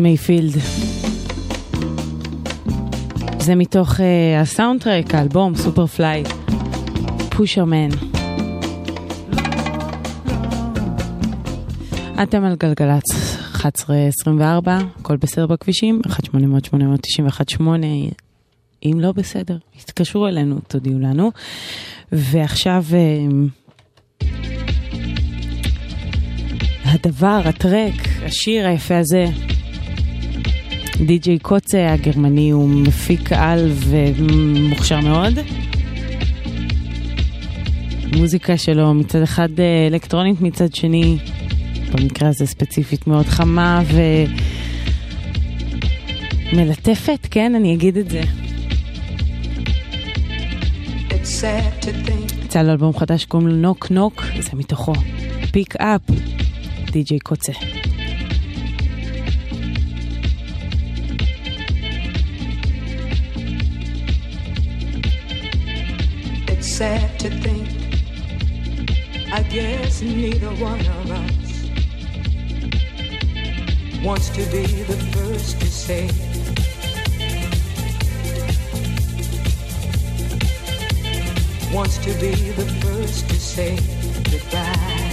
מייפילד. זה מתוך uh, הסאונדטרק, האלבום סופרפליי, פושרמן. אתם על גלגלת אחת עשרה עשרים וארבע, הכל בסדר בכבישים, אחת שמונה אפס אפס שמונה תשע אחת שמונה, אם לא בסדר, התקשרו אלינו, תודיעו לנו. ועכשיו uh, הדבר, הטרק, השיר היפה הזה, די ג'יי קוצה הגרמני, הוא מפיק על ומוכשר מאוד. המוזיקה שלו מצד אחד אלקטרונית, מצד שני במקרה הזה ספציפית מאוד חמה ומלטפת, כן, אני אגיד את זה. יצא לו אלבום חדש, קוראים לו נוק נוק, זה מתוכו פיק אפ, די ג'יי קוצה. Sad to think, I guess neither one of us wants to be the first to say wants to be the first to say goodbye.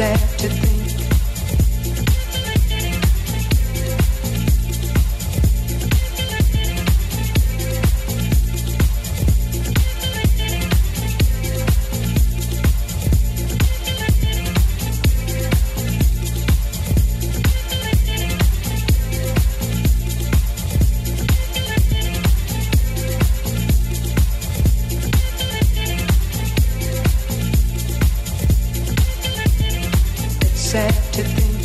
Sad to think, sad to think.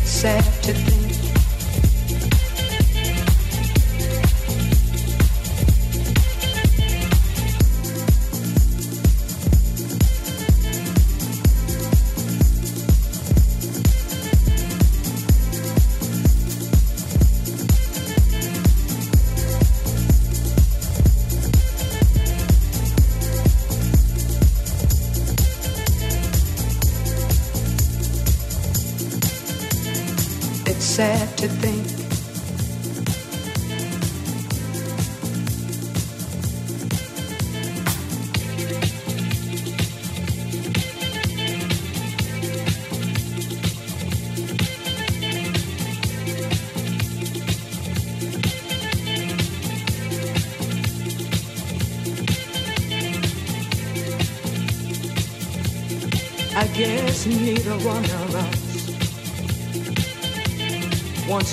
It's sad to think. Sad to think. I guess neither one of us wants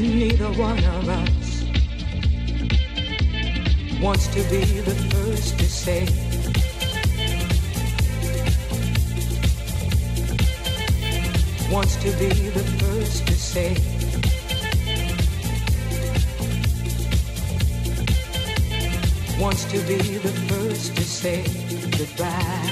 Neither one of us wants to be the first to say wants to be the first to say wants to be the first to say goodbye.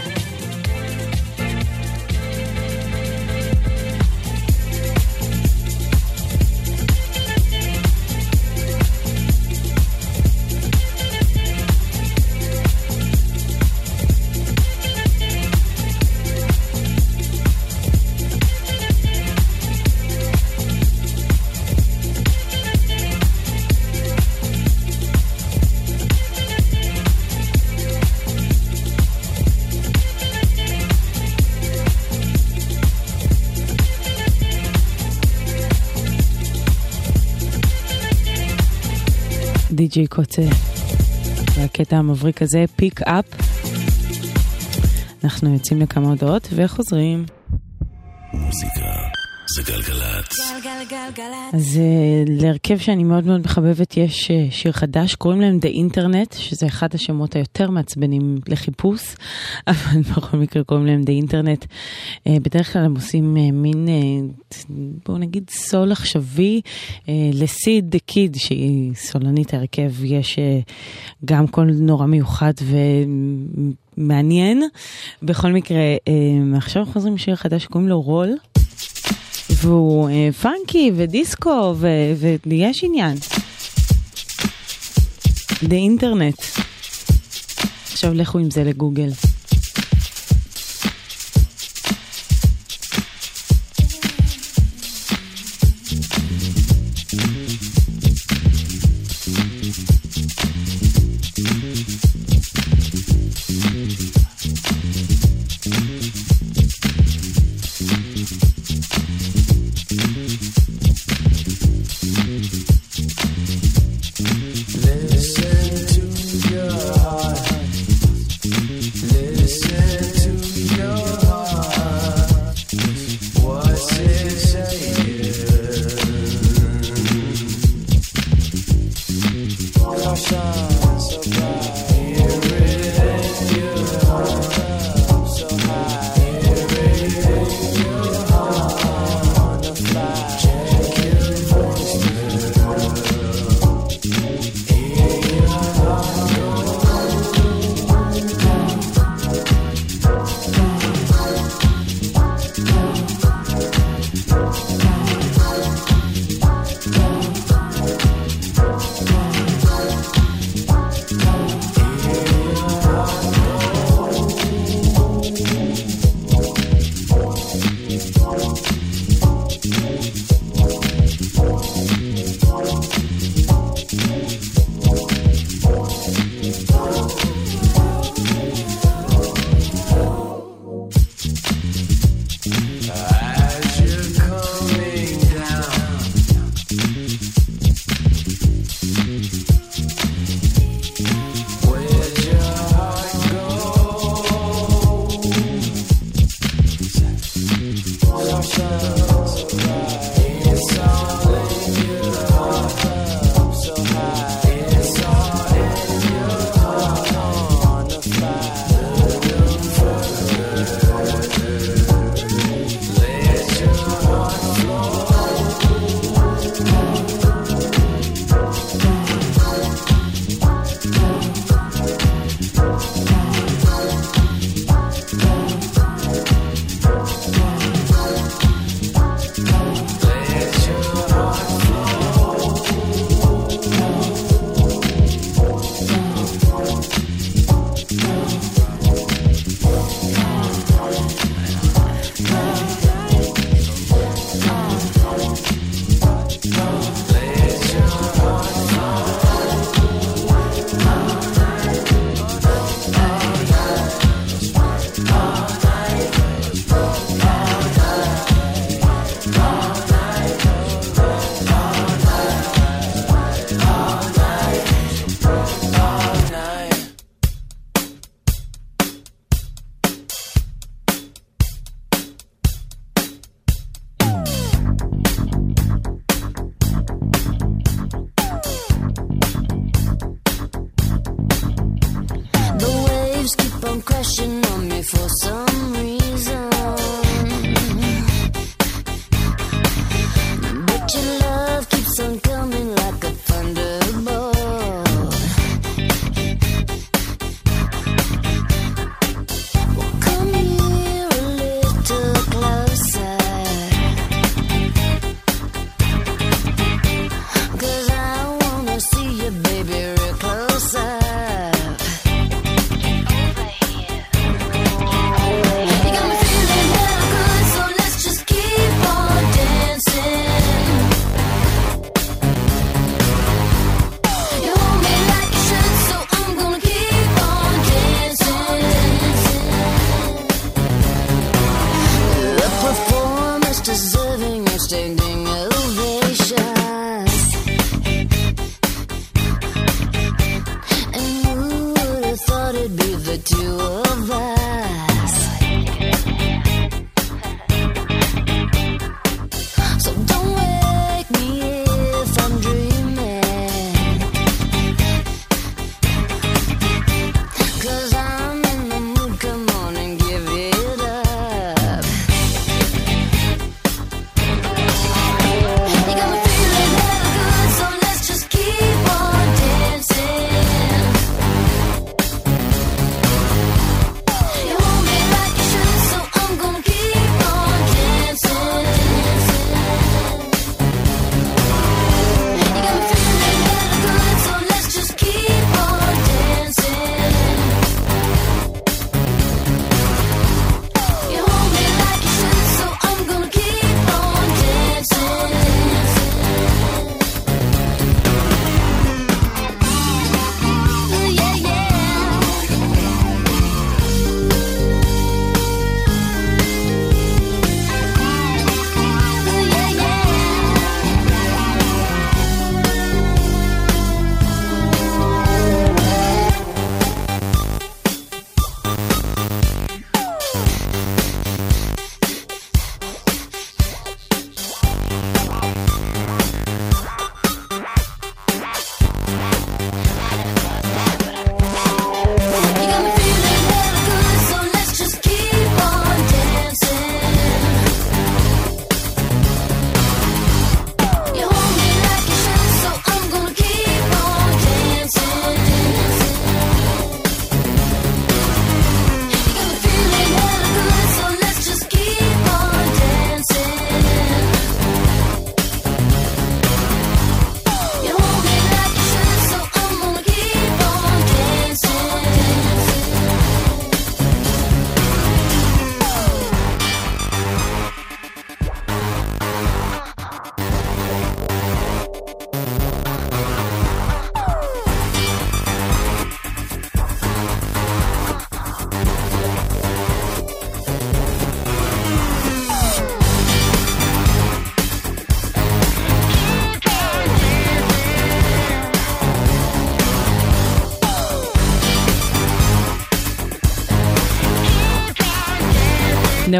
די ג'יי קוצה, והקטע המבריק הזה, פיק אפ. אנחנו יוצאים לכמה הודעות וחוזרים. מוזיקה זה גלגלת. אז להרכב שאני מאוד מאוד מחבבת יש שיר חדש, קוראים להם The Internet, שזה אחד השמות היותר מעצבנים לחיפוש, אבל בכל מקרה קוראים להם The Internet. בדרך כלל הם עושים מין, בואו נגיד, סול עכשווי. לסיד קיד, שהיא סולנית הרכב, יש גם קול נורא מיוחד ו... מעניין. בכל מקרה, עכשיו חוזרים שיר חדש שקוראים לו רול, והוא פאנקי ודיסקו, ויש עניין. The אינטרנט. עכשיו לכו עם זה לגוגל.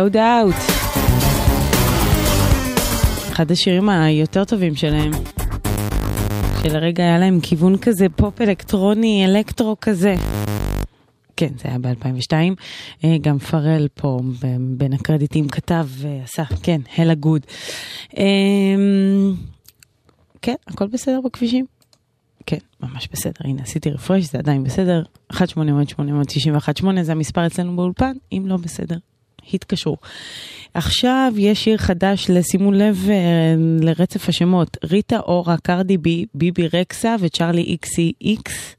No Doubt. אחד השירים היותר טובים שלהם. שלרגע היה להם כיוון כזה פופ אלקטרוני, אלקטרו כזה. כן, זה היה ב-אלפיים ושתיים. גם פרל פה בין הקרדיטים כתב ועשה, כן, הלה גוד. כן, הכל בסדר בכבישים? כן, ממש בסדר. הנה, עשיתי רפרש, זה עדיין בסדר. אחת שמונה שמונה שמונה תשע אחת שמונה זה המספר אצלנו באולפן, אם לא בסדר. התקשרו. עכשיו יש שיר חדש לשימו לב לרצף השמות. ריטה אורה, קרדי בי, ביבי רקסה וצ'רלי איקסי איקס.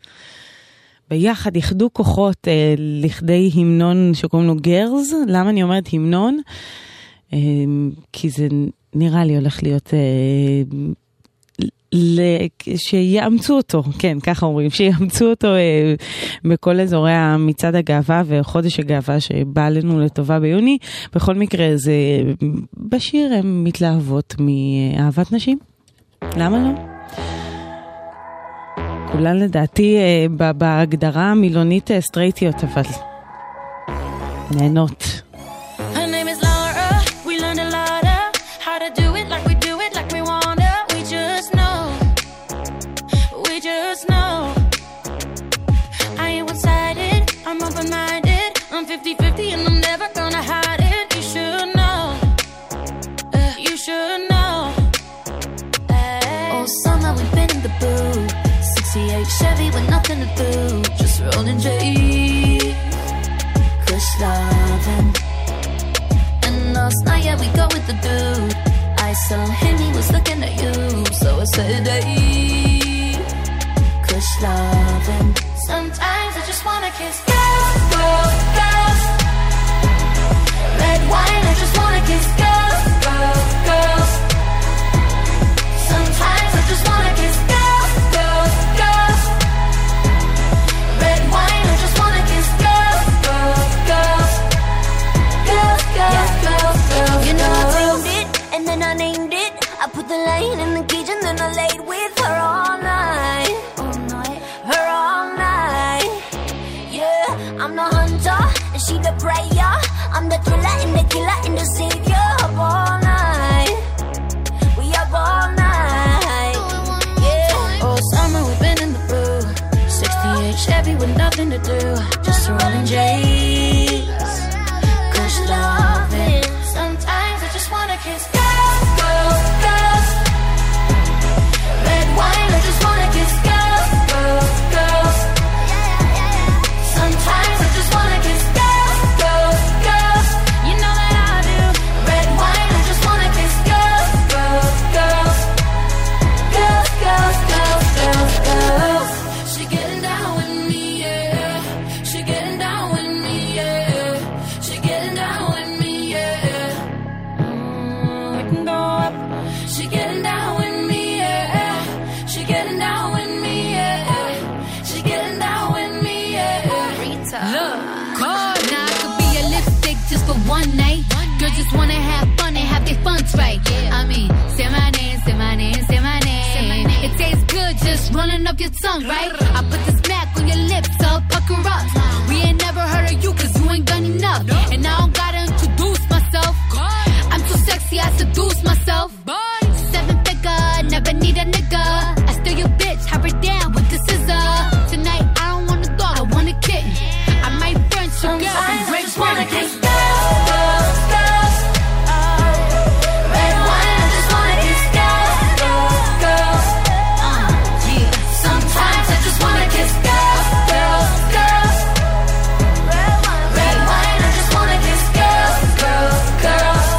ביחד יחדו כוחות אה, לכדי המנון שקוראים לו גררלס. למה אני אומרת המנון? אה, כי זה נראה לי הולך להיות... אה, שיאמצו אותו, כן, ככה אומרים, שיאמצו אותו בכל אזורי מצעד הגאווה וחודש הגאווה שבא לנו לטובה ביוני. בכל מקרה, זה בשיר הם מתלהבות מאהבת נשים. למה לא? כולן לדעתי בהגדרה המילונית סטרייטיות, אבל נהנות. fifty-fifty and I'm never gonna hide it. You should know. Uh, you should know. Hey. All summer we've been in the booth. sixty-eight Chevy with nothing to do. Just rolling J E. Kush loving. And last night, yeah, we go with the dude. I saw him, he was looking at you. So I said, hey. Kush loving. Sometimes I just wanna kiss girls, girls, girls. Red wine, I just wanna kiss girls, girls, girls. Sometimes I just wanna kiss girls, girls, girls. Red wine, I just wanna kiss girls, girls, girls. Girls, girls, girls, girls. You know I dreamed it, and then I named it. I put the line in the cage and then I laid with her all night. I'm the hunter, and she the prayer. I'm the thriller, and the killer, and the savior. Up all night, we up all night. Yeah. All summer we've been in the blue. sixty-eight Chevy with nothing to do, just rolling J's. Kush loving. Sometimes I just wanna kiss girls, girls, girls. Red wine, I just wanna kiss girls, girls, girls. Sometimes I just wanna kiss girls, girls, girls. You know that I do. Red wine, I just wanna kiss girls, girls, girls. Girls, girls, girls, girls, girls. She getting down with me, yeah. She getting down with me, yeah. She getting down with me, yeah. Mm, we can go up. She getting down with me, yeah. She getting down with me, yeah. She getting down with me, yeah. Look, God, now I could be a lipstick just for one night. Girls just wanna have fun and have their funds right. I mean, say my name, say my name, say my name. It tastes good just rolling up your tongue, right? I put the smack on your lips, so pucker up. We ain't never heard of you cause you ain't done enough. And I don't gotta introduce myself. I'm too sexy, I seduce myself. Seven figure, never need a nigga. I steal your bitch, have her down with the scissor. Tonight I don't wanna go, I wanna kick. Sometimes I just wanna kiss girls, girls, girls. Red wine, I just wanna kiss girls, girls, girls. Uh, yeah. Sometimes I just wanna kiss girls, girls, girls. Red wine, I just wanna kiss girls, girls, girls.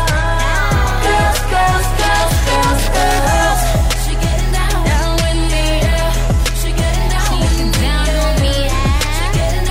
Girls, girls, girls, girls, girls. She getting down with me. She getting down with me. She getting down.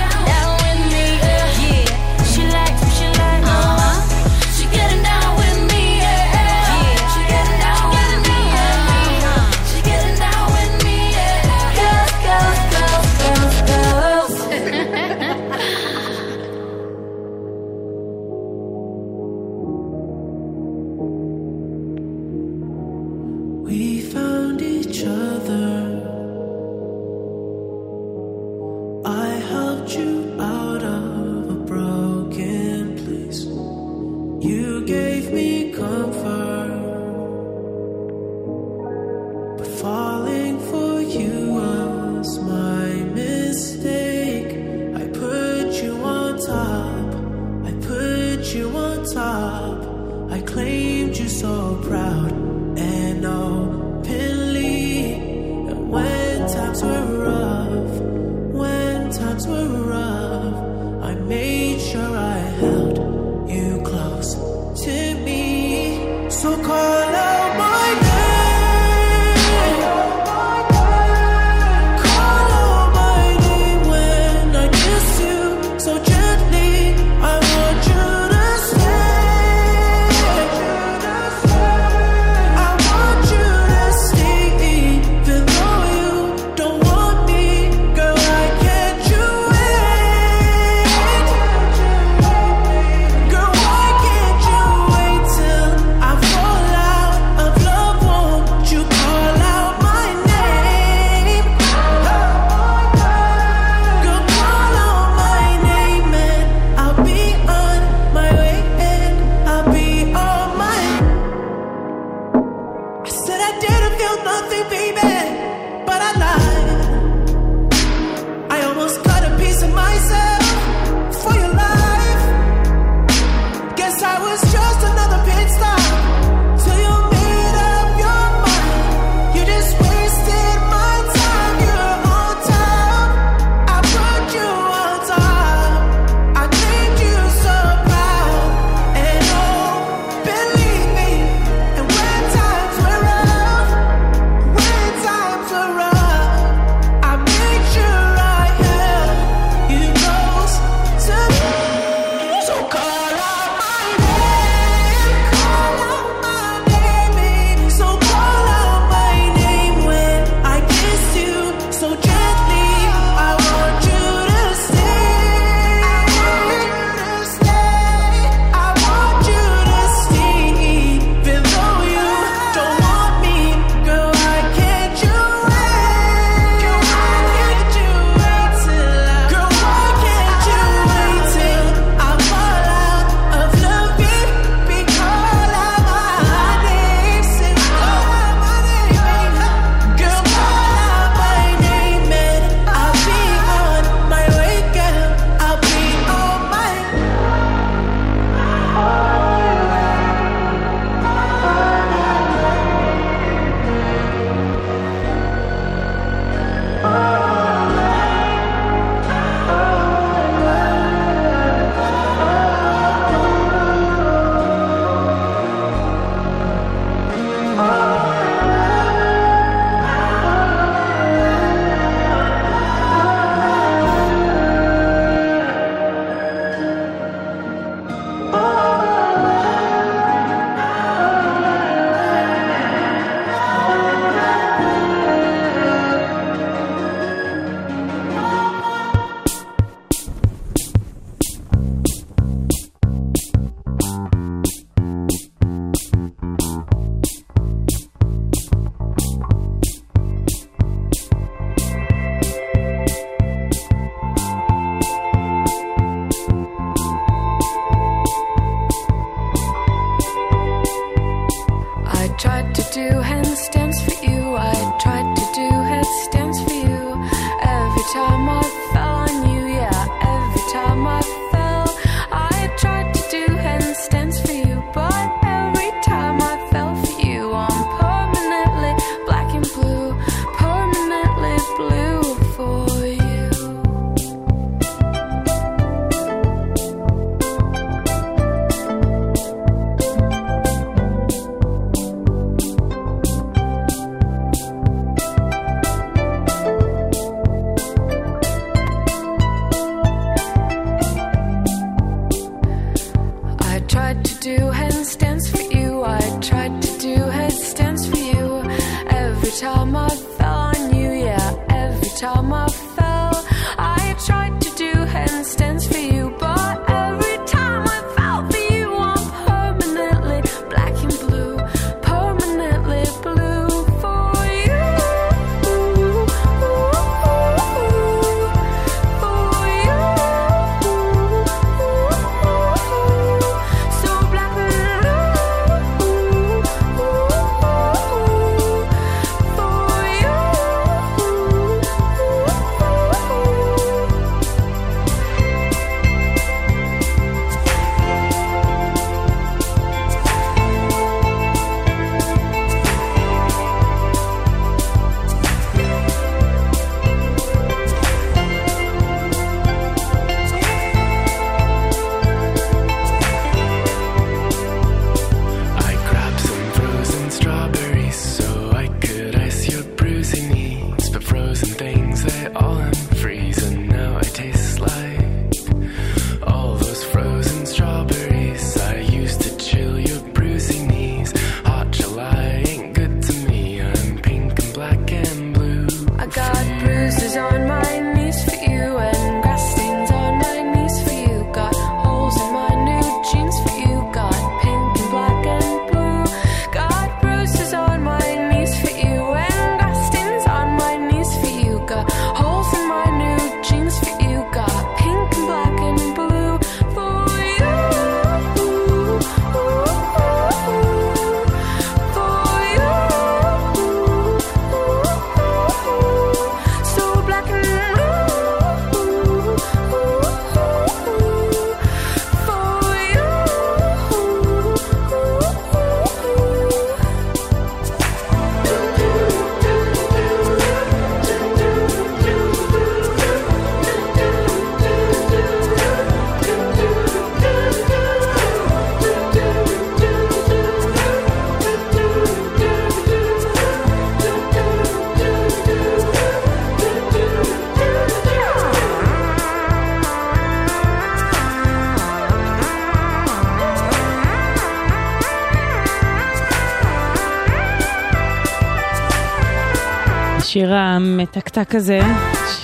השיר המתקתק הזה,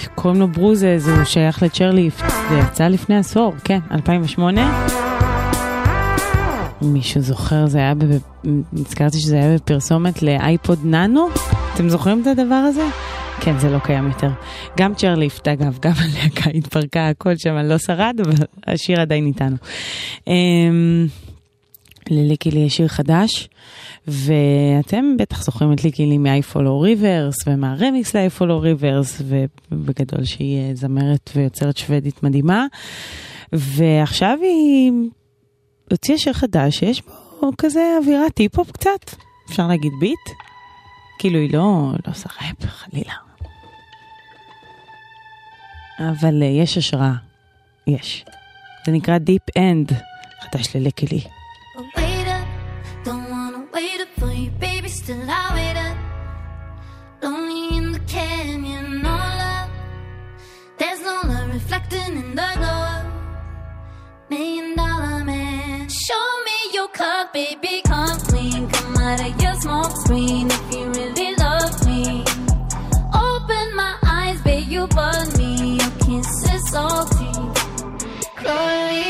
שקוראים לו ברוזז, הוא שייך לצ'רליפט, זה יצא לפני עשור, כן, אלפיים ושמונה. מישהו זוכר, זה היה, נזכרתי שזה היה בפרסומת לאייפוד נאנו, אתם זוכרים את הדבר הזה? כן, זה לא קיים יותר. גם צ'רליפט, אגב, גם הלהקה התפרקה, הכל שם לא שרד, אבל השיר עדיין איתנו. לליקילי יש שיר חדש, ואתם בטח זוכרים את ליקילי מהאיפולו ריברס, ומהרמיקס לאיפולו ריברס, ובגדול שהיא זמרת ויוצרת שוודית מדהימה, ועכשיו היא הוציאה שיר חדש, שיש בו כזה אווירה טיפ-הופ קצת, אפשר להגיד ביט, כאילו היא לא, לא שרפ, חלילה. אבל יש השראה, יש. זה נקרא Deep End, חדש לליקילי. Still I wait up, lonely in the canyon, no love. There's no love reflecting in the glow. Million dollar man, show me your cup, baby, come clean. Come out of your smoke screen if you really love me. Open my eyes, babe, you bug me. Your kiss is salty, Chloe.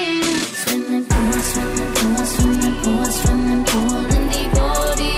Swimming pool, swimming pool, swimming pool, swimming pool in the body.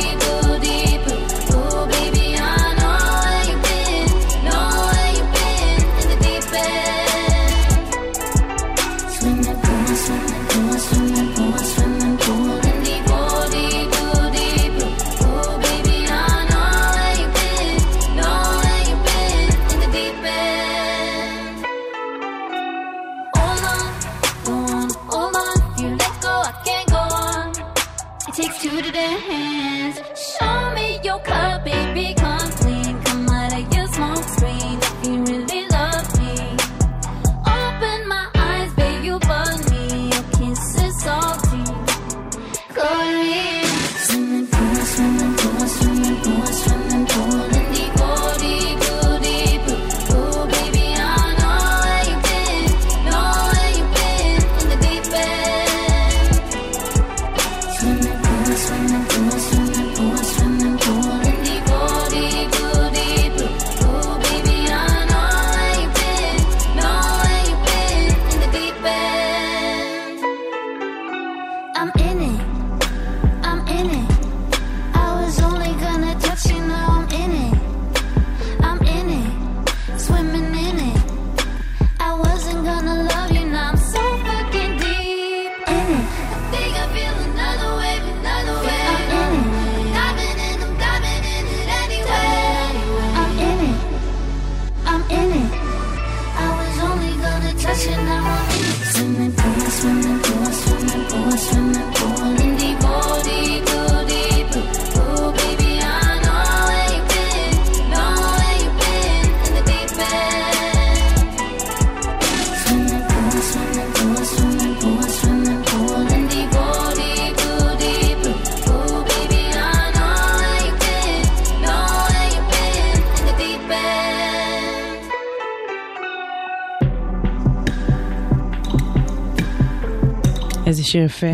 שיר יפה,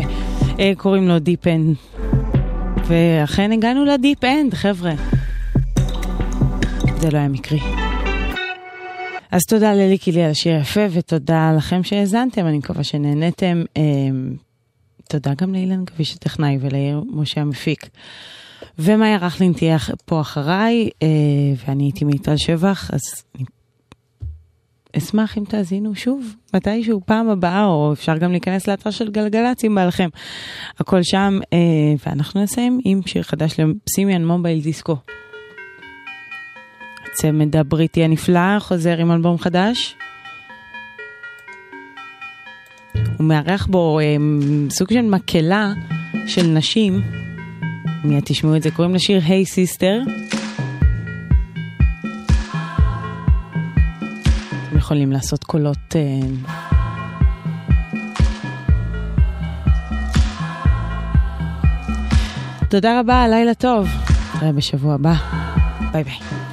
קוראים לו דיפ אנד, ואכן הגענו לדיפ אנד, חבר'ה, זה לא היה מקרי. אז תודה לליקילי על השיר יפה, ותודה לכם שהאזנתם, אני מקווה שנהנתם. תודה גם לאילן גביש הטכנאי ולאיר משה המפיק, ומה ירח לי תהיה פה אחריי, ואני הייתי מיטל שבח, אז אני אשמח אם תאזינו שוב, מתישהו פעם הבאה, או אפשר גם להיכנס לאתר של גלגלצ אם בא לכם. הכל שם, אה, ואנחנו נסיים עם שיר חדש לסימיאן מובייל דיסקו. הצמד הבריטי הנפלא, חוזר עם אלבום חדש. הוא מארח בו אה, סוג של מקלה של נשים. מיד תשמעו את זה, קוראים לשיר Hey Sister. יכולים לעשות קולות תודה רבה, לילה טוב, נראה בשבוע הבא, ביי ביי.